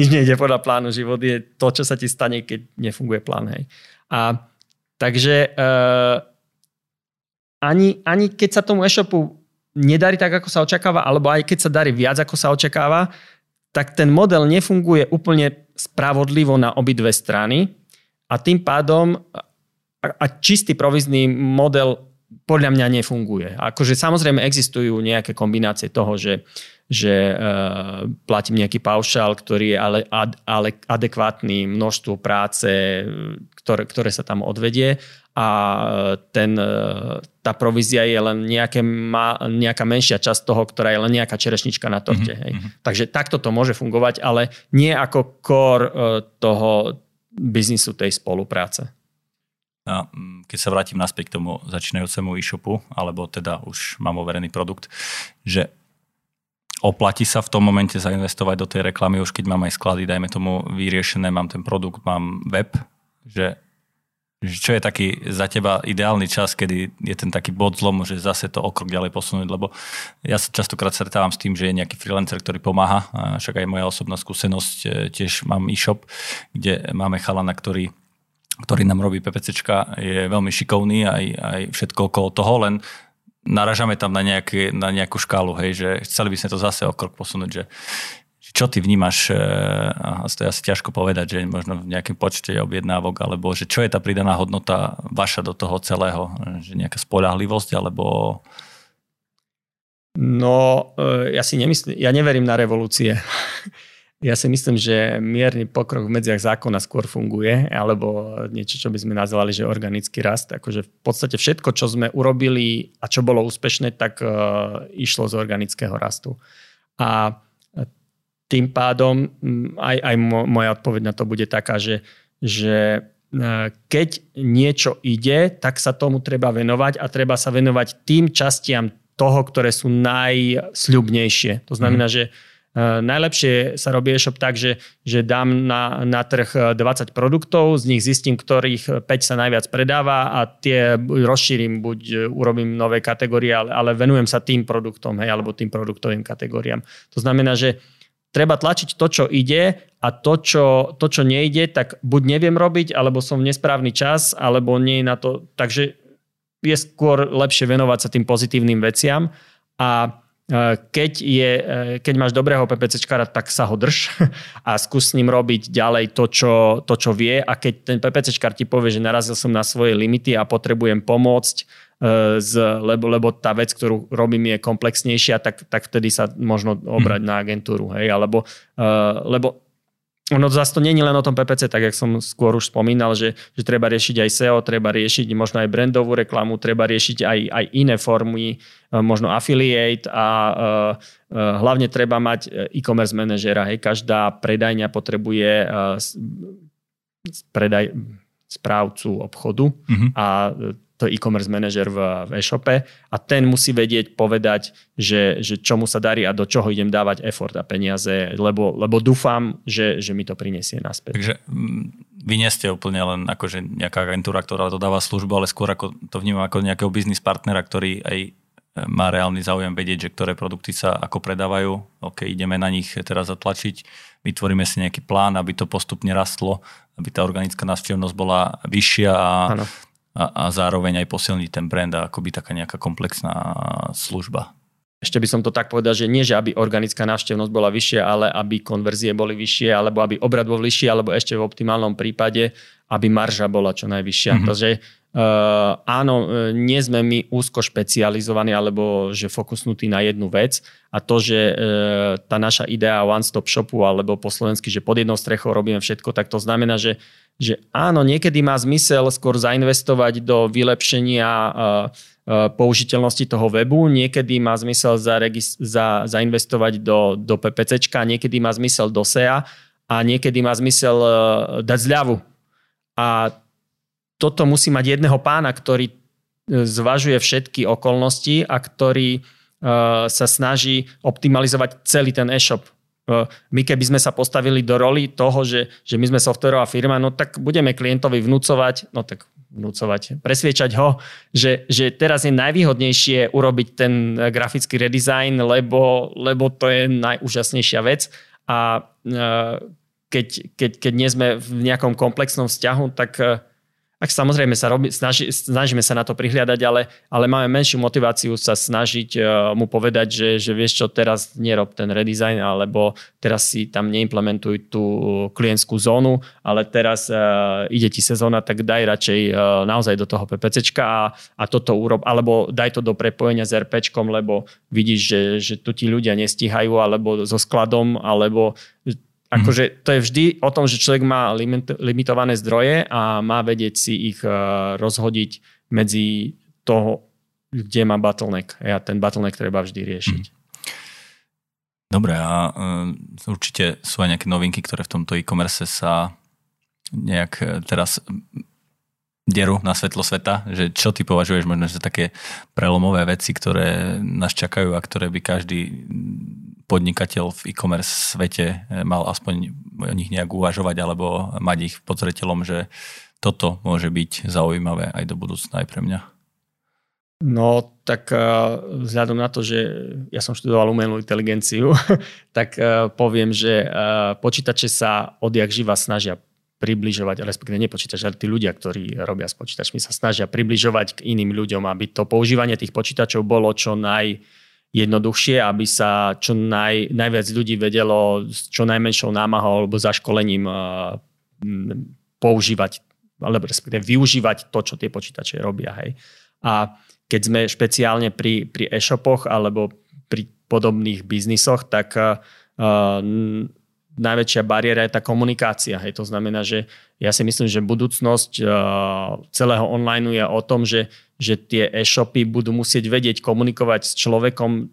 Nič nejde podľa plánu. Život je to, čo sa ti stane, keď nefunguje plán. Hej. A takže ani keď sa tomu e-shopu nedarí tak, ako sa očakáva, alebo aj keď sa darí viac, ako sa očakáva, tak ten model nefunguje úplne spravodlivo na obidve strany a tým pádom... A čistý provizný model podľa mňa nefunguje. Akože samozrejme existujú nejaké kombinácie toho, že platím nejaký paušál, ktorý je ale adekvátny množstvu práce, ktoré sa tam odvedie a tá provízia je len nejaká menšia časť toho, ktorá je len nejaká čerešnička na torte. Mm-hmm. Hej. Takže takto to môže fungovať, ale nie ako core toho biznisu tej spolupráce. A keď sa vrátim naspäť k tomu začínajúcemu e-shopu, alebo teda už mám overený produkt, že oplatí sa v tom momente zainvestovať do tej reklamy, už keď mám aj sklady, dajme tomu vyriešené, mám ten produkt, mám web, že čo je taký za teba ideálny čas, kedy je ten taký bod zlomu, že zase to okrok ďalej posunúť, lebo ja sa častokrát stretávam s tým, že je nejaký freelancer, ktorý pomáha, a však aj moja osobná skúsenosť, tiež mám e-shop, kde máme chalana, ktorý nám robí PPCčka, je veľmi šikovný aj všetko okolo toho, len naražame tam na nejakú škálu, hej, že chceli by sme to zase o krok posunúť, že čo ty vnímaš, a to je asi ťažko povedať, že možno v nejakom počte objednávok, alebo že čo je tá pridaná hodnota vaša do toho celého, že nejaká spoľahlivosť, alebo... No, ja neverím na revolúcie. Ja si myslím, že mierny pokrok v medziach zákona skôr funguje, alebo niečo, čo by sme nazvali, že organický rast. Akože v podstate všetko, čo sme urobili a čo bolo úspešné, tak išlo z organického rastu. A tým pádom aj moja odpoveď na to bude taká, že keď niečo ide, tak sa tomu treba venovať a treba sa venovať tým častiam toho, ktoré sú najsľubnejšie. To znamená, že najlepšie sa robí e-shop tak, že dám na trh 20 produktov, z nich zistím, ktorých 5 sa najviac predáva a tie rozšírim, buď urobím nové kategórie, ale venujem sa tým produktom, hej, alebo tým produktovým kategóriám. To znamená, že treba tlačiť to, čo ide a to, čo nejde, tak buď neviem robiť, alebo som v nesprávny čas, alebo nie je na to. Takže je skôr lepšie venovať sa tým pozitívnym veciam a keď máš dobrého PPCčkára, tak sa ho drž a skús s ním robiť ďalej to, čo vie. A keď ten PPCčkár ti povie, že narazil som na svoje limity a potrebujem pomôcť, lebo tá vec, ktorú robím, je komplexnejšia, tak vtedy sa možno obrať na agentúru. Hej? Alebo, lebo ono zase to nie je len o tom PPC, tak jak som skôr už spomínal, že treba riešiť aj SEO, treba riešiť možno aj brandovú reklamu, treba riešiť aj iné formy, možno affiliate a hlavne treba mať e-commerce manažera. Hej, každá predajňa potrebuje správcu obchodu a to je e-commerce manažer v e-shope a ten musí vedieť povedať, že čomu sa darí a do čoho idem dávať effort a peniaze, lebo dúfam, že mi to prinesie naspäť. Takže vy nie ste úplne len akože nejaká agentúra, ktorá dodáva službu, ale skôr ako to vnímam ako nejakého biznis partnera, ktorý aj má reálny záujem vedieť, že ktoré produkty sa ako predávajú. OK, ideme na nich teraz zatlačiť, vytvoríme si nejaký plán, aby to postupne rastlo, aby tá organická návštevnosť bola vyššia a zároveň aj posilniť ten brand a akoby taká nejaká komplexná služba. Ešte by som to tak povedal, že nie, že aby organická návštevnosť bola vyššia, ale aby konverzie boli vyššie, alebo aby obrad bol vyšší, alebo ešte v optimálnom prípade, aby marža bola čo najvyššia. Mm-hmm. Takže áno, nie sme my úzko špecializovaní alebo že fokusnutí na jednu vec a to, že tá naša idea one-stop shopu alebo po slovensky, že pod jednou strechou robíme všetko, tak to znamená, že áno, niekedy má zmysel skôr zainvestovať do vylepšenia použiteľnosti toho webu, niekedy má zmysel zainvestovať do PPCčka, niekedy má zmysel do SEA a niekedy má zmysel dať zľavu. A toto musí mať jedného pána, ktorý zvažuje všetky okolnosti a ktorý sa snaží optimalizovať celý ten e-shop. my keby sme sa postavili do roli toho, že my sme softwarová firma, no tak budeme klientovi vnúcovať, no tak vnúcovať, presviečať ho, že teraz je najvýhodnejšie urobiť ten grafický redesign, lebo to je najúžasnejšia vec a keď nie sme v nejakom komplexnom vzťahu, tak samozrejme sa snažíme sa na to prihliadať, ale máme menšiu motiváciu sa snažiť mu povedať, že vieš čo, teraz nerob ten redesign, alebo teraz si tam neimplementuj tú klientskú zónu, ale teraz ide ti sezóna, tak daj radšej naozaj do toho PPCčka a toto urob, alebo daj to do prepojenia s RPčkom, lebo vidíš, že tu ti ľudia nestíhajú, alebo so skladom, alebo... Akože to je vždy o tom, že človek má limitované zdroje a má vedieť si ich rozhodiť medzi toho, kde má bottleneck. A ten bottleneck treba vždy riešiť. Dobre, a určite sú aj nejaké novinky, ktoré v tomto e-commerce sa nejak teraz deru na svetlo sveta. Že čo ty považuješ možno za také prelomové veci, ktoré nás čakajú a ktoré by každý podnikateľ v e-commerce svete mal aspoň o nich nejak uvažovať alebo mať ich pod zreteľom, že toto môže byť zaujímavé aj do budúcna aj pre mňa? No tak vzhľadom na to, že ja som študoval umelú inteligenciu, tak poviem, že počítače sa odjak živa snažia približovať, respektíve nepočítač, ale tí ľudia, ktorí robia s počítačmi, sa snažia približovať k iným ľuďom, aby to používanie tých počítačov bolo čo najjednoduchšie, aby sa čo najviac ľudí vedelo s čo najmenšou námahou alebo zaškolením používať, alebo využívať to, čo tie počítače robia. Hej. A keď sme špeciálne pri e-shopoch alebo pri podobných biznisoch, tak najväčšia bariéra je tá komunikácia. Hej. To znamená, že ja si myslím, že budúcnosť celého online je o tom, že tie e-shopy budú musieť vedieť komunikovať s človeku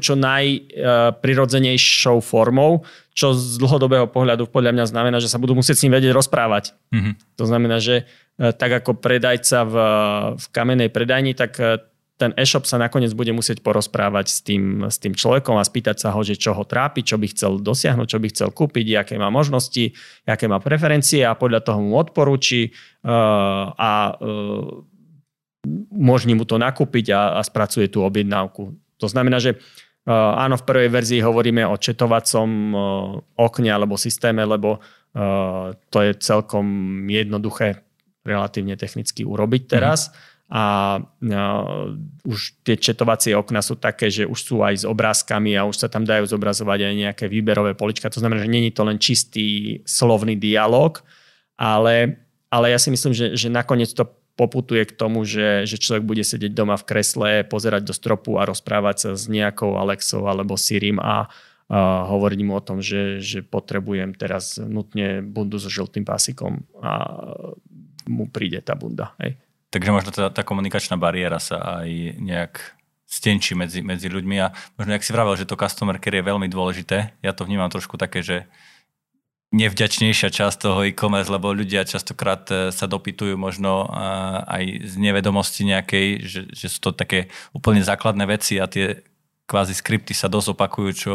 čo najprirodzenejšou formou, čo z dlhodobého pohľadu podľa mňa znamená, že sa budú musieť s ním vedieť rozprávať. Mm-hmm. To znamená, že tak ako predajca v kamennej predajni, tak ten e-shop sa nakoniec bude musieť porozprávať s tým človekom a spýtať sa ho, že čo ho trápi, čo by chcel dosiahnuť, čo by chcel kúpiť, aké má možnosti, aké má preferencie a podľa toho mu odporúči a možní mu to nakúpiť a spracuje tú objednávku. To znamená, že áno, v prvej verzii hovoríme o četovacom okne alebo systéme, lebo to je celkom jednoduché relatívne technicky urobiť teraz. A už tie četovacie okna sú také, že už sú aj s obrázkami a už sa tam dajú zobrazovať aj nejaké výberové polička. To znamená, že nie je to len čistý slovný dialog, ale ja si myslím, že nakoniec to poputuje k tomu, že človek bude sedieť doma v kresle, pozerať do stropu a rozprávať sa s nejakou Alexou alebo Sirim a hovoriť mu o tom, že potrebujem teraz nutne bundu so žltým pásikom a mu príde tá bunda. Hej. Takže možno tá komunikačná bariéra sa aj nejak stenčí medzi ľuďmi a možno, jak si vravel, že to customer care je veľmi dôležité. Ja to vnímam trošku také, že nevďačnejšia časť toho e-commerce, lebo ľudia častokrát sa dopytujú možno aj z nevedomosti nejakej, že sú to také úplne základné veci a tie kvázi skripty sa dosť opakujú, čo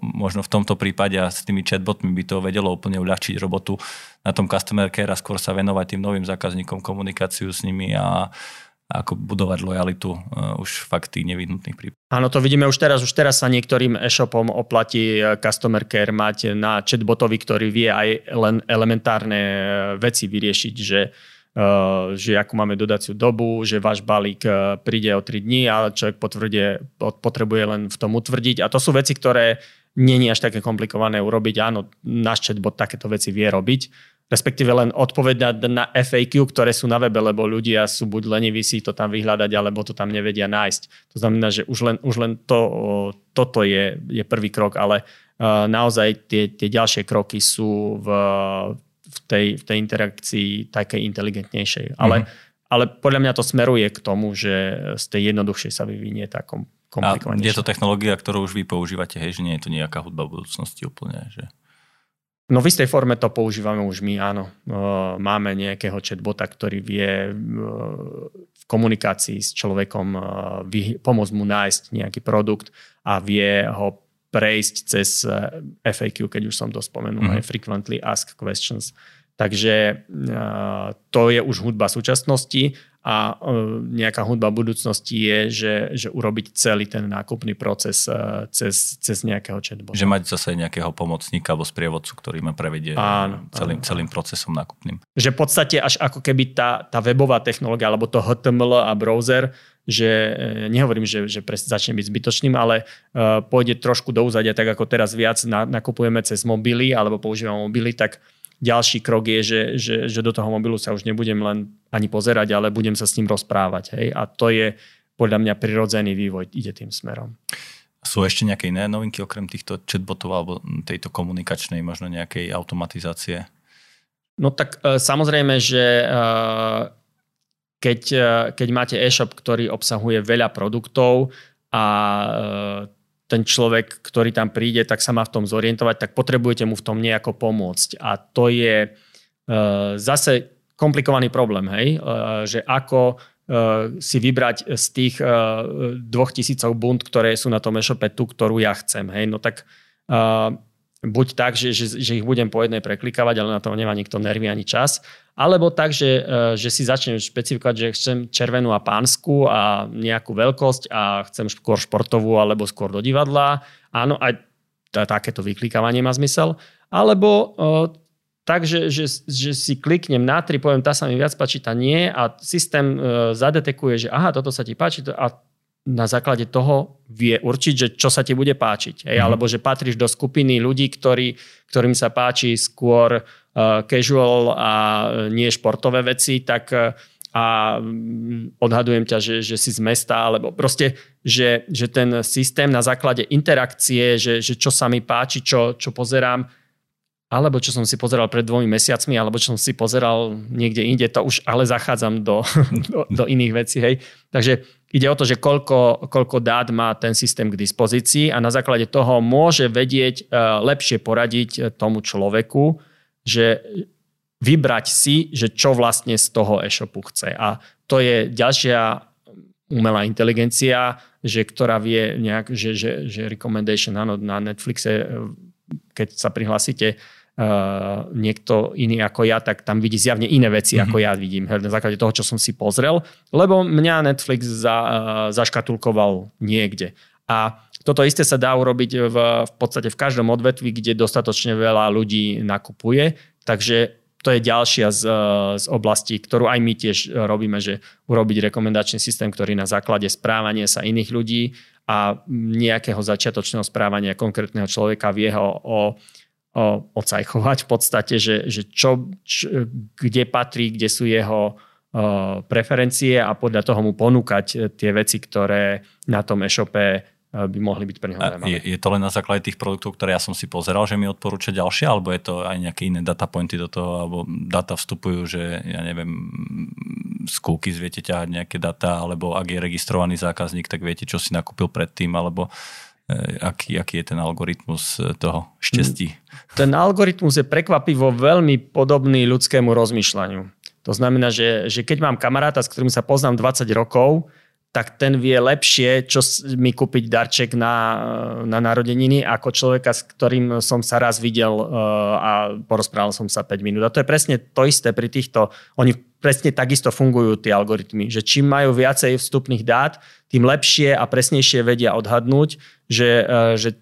možno v tomto prípade a s tými chatbotmi by to vedelo úplne uľahčiť robotu na tom customer care a skôr sa venovať tým novým zákazníkom, komunikáciu s nimi a ako budovať lojalitu už fakt tých nevyhnutných prípadov. Áno, to vidíme už teraz sa niektorým e-shopom oplatí customer care mať na chatbotovi, ktorý vie aj len elementárne veci vyriešiť, že akú máme dodaciu dobu, že váš balík príde o 3 dní a človek potrebuje len v tom utvrdiť. A to sú veci, ktoré nie je až také komplikované urobiť. Áno, náš chatbot takéto veci vie robiť. Respektíve len odpovedať na FAQ, ktoré sú na webe, lebo ľudia sú buď leniví si to tam vyhľadať, alebo to tam nevedia nájsť. To znamená, že už len toto je prvý krok, ale naozaj tie ďalšie kroky sú v tej interakcii takej inteligentnejšej. Ale podľa mňa to smeruje k tomu, že z tej jednoduchšej sa vyvinie tá komplikovanejšia. A je to technológia, ktorú už vy používate, hej, že nie je to nejaká hudba v budúcnosti úplne, že... No v istej forme to používame už my, áno. Máme nejakého chatbota, ktorý vie v komunikácii s človekom pomôcť mu nájsť nejaký produkt a vie ho prejsť cez FAQ, keď už som to spomenul, aj Frequently Asked Questions. Takže to je už hudba súčasnosti a nejaká hudba budúcnosti je, že urobiť celý ten nákupný proces cez nejakého chatbota. Že mať zase nejakého pomocníka alebo sprievodcu, ktorý ma prevedie celým procesom nákupným. Že v podstate až ako keby tá webová technológia alebo to HTML a browser, že nehovorím, že začne byť zbytočným, ale pôjde trošku do úzadia, tak ako teraz viac nakupujeme cez mobily alebo používame mobily, tak ďalší krok je, že do toho mobilu sa už nebudem len ani pozerať, ale budem sa s ním rozprávať. Hej? A to je podľa mňa prirodzený vývoj, ide tým smerom. Sú ešte nejaké iné novinky okrem týchto chatbotov alebo tejto komunikačnej, možno nejakej automatizácie? No tak samozrejme, že keď máte e-shop, ktorý obsahuje veľa produktov a ten človek, ktorý tam príde, tak sa má v tom zorientovať, tak potrebujete mu v tom nejako pomôcť. A to je zase komplikovaný problém, hej? Že ako si vybrať z tých 2000 bund, ktoré sú na tom e-shope, tú, ktorú ja chcem. Hej? No tak buď tak, že ich budem po jednej preklikávať, ale na to nemá nikto nervy ani čas. Alebo tak, že si začnem špecifikovať, že chcem červenú a pánsku a nejakú veľkosť a chcem skôr športovú alebo skôr do divadla. Áno, aj takéto vyklikávanie má zmysel. Alebo tak, že si kliknem na 3, poviem, tá sa mi viac páči, tá nie a systém zadetekuje, že aha, toto sa ti páči a na základe toho vie určiť, že čo sa ti bude páčiť. Hej? Alebo že patríš do skupiny ľudí, ktorým sa páči skôr casual a nie športové veci, tak a odhadujem ťa, že si z mesta, alebo proste, že ten systém na základe interakcie, že čo sa mi páči, čo pozerám, alebo čo som si pozeral pred 2 mesiacmi, alebo čo som si pozeral niekde inde, to už ale zachádzam do iných vecí. Hej. Takže ide o to, že koľko dát má ten systém k dispozícii a na základe toho môže vedieť lepšie poradiť tomu človeku, že vybrať si, že čo vlastne z toho e-shopu chce. A to je ďalšia umelá inteligencia, že ktorá vie nejak, že recommendation, áno, na Netflixe, keď sa prihlásite, niekto iný ako ja, tak tam vidí zjavne iné veci, ako ja vidím. Na základe toho, čo som si pozrel, lebo mňa Netflix zaškatulkoval niekde. A toto isté sa dá urobiť v podstate v každom odvetví, kde dostatočne veľa ľudí nakupuje. Takže to je ďalšia z oblastí, ktorú aj my tiež robíme, že urobiť rekomendačný systém, ktorý na základe správania sa iných ľudí a nejakého začiatočného správania konkrétneho človeka vie ho ocajchovať v podstate, že kde patrí, kde sú jeho preferencie a podľa toho mu ponúkať tie veci, ktoré na tom e-shope by mohli byť pre neho zaujímavé. Je to len na základe tých produktov, ktoré ja som si pozeral, že mi odporúča ďalšie, alebo je to aj nejaké iné data pointy do toho, alebo data vstupujú, že ja neviem, z cookies viete ťahať nejaké data, alebo ak je registrovaný zákazník, tak viete, čo si nakúpil predtým, alebo aký je ten algoritmus toho šťastí? Ten algoritmus je prekvapivo veľmi podobný ľudskému rozmýšľaniu. To znamená, že keď mám kamaráta, s ktorým sa poznám 20 rokov, tak ten vie lepšie, čo mi kúpiť darček na narodeniny, ako človeka, s ktorým som sa raz videl a porozprával som sa 5 minút. A to je presne to isté pri týchto. Oni presne takisto fungujú tie algoritmy, že čím majú viacej vstupných dát, tým lepšie a presnejšie vedia odhadnúť, že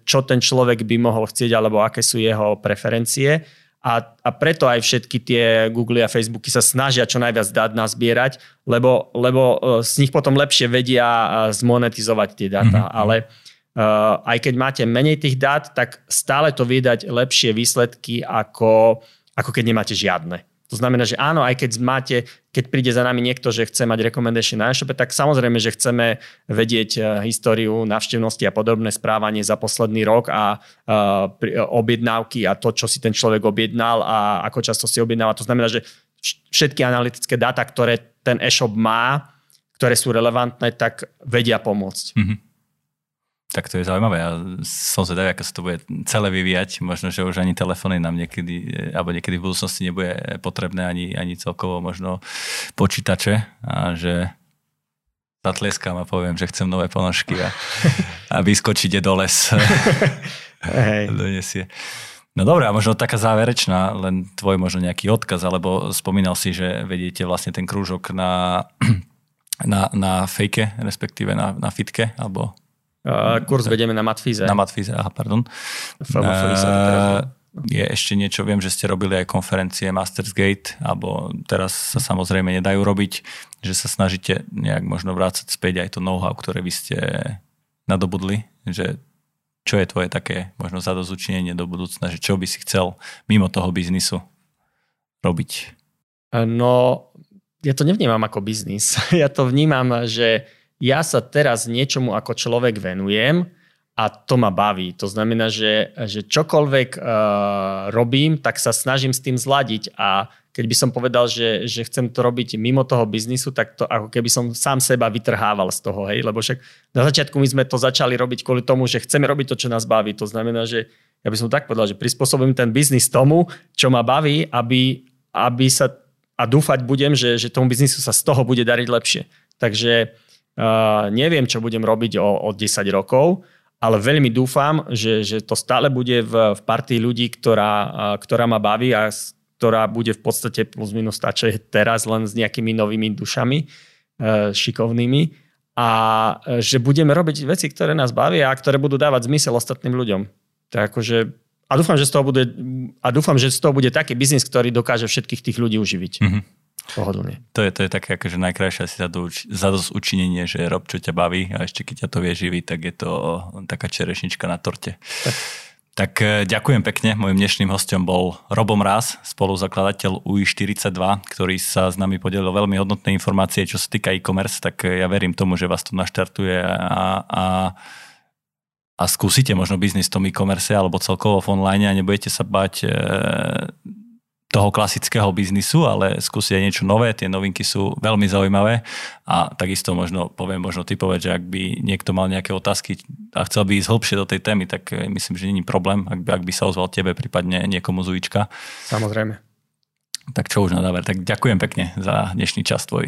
čo ten človek by mohol chcieť, alebo aké sú jeho preferencie. A preto aj všetky tie Google a Facebooky sa snažia čo najviac dát nazbierať, lebo z nich potom lepšie vedia zmonetizovať tie dáta. Ale aj keď máte menej tých dát, tak stále to vie dať lepšie výsledky, ako keď nemáte žiadne. To znamená, že áno, aj keď príde za nami niekto, že chce mať recommendation na e-shope, tak samozrejme, že chceme vedieť históriu návštevnosti a podobné správanie za posledný rok a objednávky a to, čo si ten človek objednal a ako často si objednáva. To znamená, že všetky analytické dáta, ktoré ten e-shop má, ktoré sú relevantné, tak vedia pomôcť. Mm-hmm. Tak to je zaujímavé. Ja som zvedavý, ako sa to bude celé vyvíjať. Možno, že už ani telefóny nám niekedy, alebo niekedy v budúcnosti nebude potrebné ani celkovo možno počítače. A že zatleskám a poviem, že chcem nové ponožky a vyskočíte do les. Hej. Donesie. No dobré, a možno taká záverečná, len tvoj možno nejaký odkaz, alebo spomínal si, že vediete vlastne ten krúžok na fejke, respektíve na fitke, alebo... Kurs vedieme na Matfyze. Na Matfyze, aha, pardon. Je ešte niečo, viem, že ste robili aj konferencie Mastersgate, alebo teraz sa samozrejme nedajú robiť, že sa snažíte nejak možno vrácať späť aj to know-how, ktoré vy ste nadobudli, že čo je tvoje také možno zadozučinenie do budúcna, že čo by si chcel mimo toho biznisu robiť? No, ja to nevnímam ako biznis. Ja to vnímam, že ja sa teraz niečomu ako človek venujem, a to ma baví. To znamená, že čokoľvek robím, tak sa snažím s tým zladiť. A keď by som povedal, že chcem to robiť mimo toho biznisu, tak to ako keby som sám seba vytrhával z toho. Hej? Lebo však na začiatku my sme to začali robiť kvôli tomu, že chceme robiť to, čo nás baví. To znamená, že ja by som tak povedal, že prispôsobím ten biznis tomu, čo ma baví, aby sa... A dúfať budem, že tomu biznisu sa z toho bude dariť lepšie. Takže neviem, čo budem robiť o 10 rokov, ale veľmi dúfam, že to stále bude v partii ľudí, ktorá ma baví a ktorá bude v podstate plus minus tá, čo je teraz, len s nejakými novými dušami, šikovnými. A že budeme robiť veci, ktoré nás bavia a ktoré budú dávať zmysel ostatným ľuďom. Tak akože, a dúfam, že z toho bude taký biznis, ktorý dokáže všetkých tých ľudí uživiť. Mm-hmm. Pohodlne. To je také akože najkrajšie asi zadozučinenie, že rob, čo ťa baví a ešte keď ťa to vie živiť, tak je to taká čerešnička na torte. Tak ďakujem pekne. Mojím dnešným hostom bol Robo Mraz, spoluzakladateľ UI42, ktorý sa s nami podelil veľmi hodnotné informácie, čo sa týka e-commerce, tak ja verím tomu, že vás to naštartuje a skúsite možno biznis v tom e-commerce alebo celkovo v online a nebudete sa bať toho klasického biznisu, ale skúsiť niečo nové, tie novinky sú veľmi zaujímavé a takisto poviem typovať, že ak by niekto mal nejaké otázky a chcel by ísť hlbšie do tej témy, tak myslím, že nie je problém, ak by sa ozval tebe, prípadne niekomu z ujíčka. Samozrejme. Tak čo už na záver, tak ďakujem pekne za dnešný čas tvoj.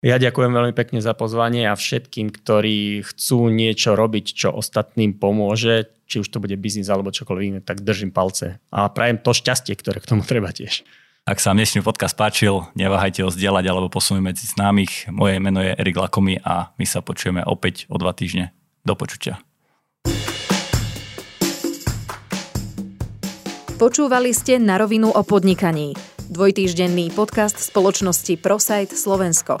Ja ďakujem veľmi pekne za pozvanie a všetkým, ktorí chcú niečo robiť, čo ostatným pomôže, či už to bude biznis alebo čokoľvek iné, tak držím palce a prajem to šťastie, ktoré k tomu treba tiež. Ak sa vám dnešný podcast páčil, neváhajte ho zdieľať alebo posunúť medzi známych. Moje meno je Erik Lakomi a my sa počujeme opäť o 2 týždne. Do počutia. Počúvali ste Na rovinu o podnikaní. Dvojtýždenný podcast spoločnosti ProSite Slovensko.